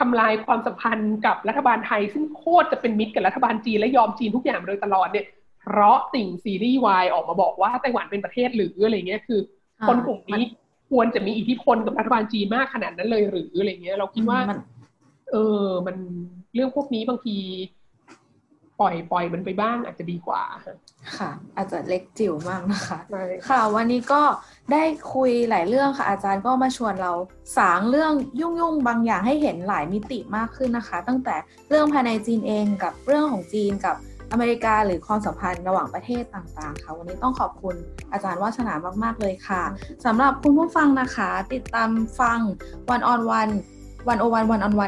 ทำลายความสัมพันธ์กับรัฐบาลไทยซึ่งโคตรจะเป็นมิตรกับรัฐบาลจีนและยอมจีนทุกอย่างมาโดยตลอดเนี่ยเพราะติ่งซีรีส์ Y ออกมาบอกว่าไต้หวันเป็นประเทศหรืออะไรเงี้ยคือคนกลุ่มนี้ควรจะมีอิทธิพลกับรัฐบาลจีนมากขนาดนั้นเลยหรืออะไรเงี้ยเราคิดว่ามันเรื่องพวกนี้บางทีปล่อยมันไปบ้างอาจจะดีกว่าค่ะอาจจะเล็กจิ๋วมากนะคะค่ะวันนี้ก็ได้คุยหลายเรื่องค่ะอาจารย์ก็มาชวนเราสางเรื่องยุ่งๆบางอย่างให้เห็นหลายมิติมากขึ้นนะคะตั้งแต่เรื่องภายในจีนเองกับเรื่องของจีนกับอเมริกาหรือความสัมพันธ์ระหว่างประเทศต่างๆค่ะวันนี้ต้องขอบคุณอาจารย์วาสนามากๆเลยค่ะสำหรับคุณผู้ฟังนะคะติดตามฟังวันออนวั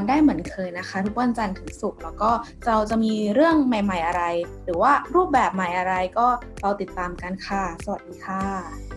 นได้เหมือนเคยนะคะทุกวันจันทร์ถึงศุกร์แล้วก็เราจะมีเรื่องใหม่ๆอะไรหรือว่ารูปแบบใหม่อะไรก็เราติดตามกันค่ะสวัสดีค่ะ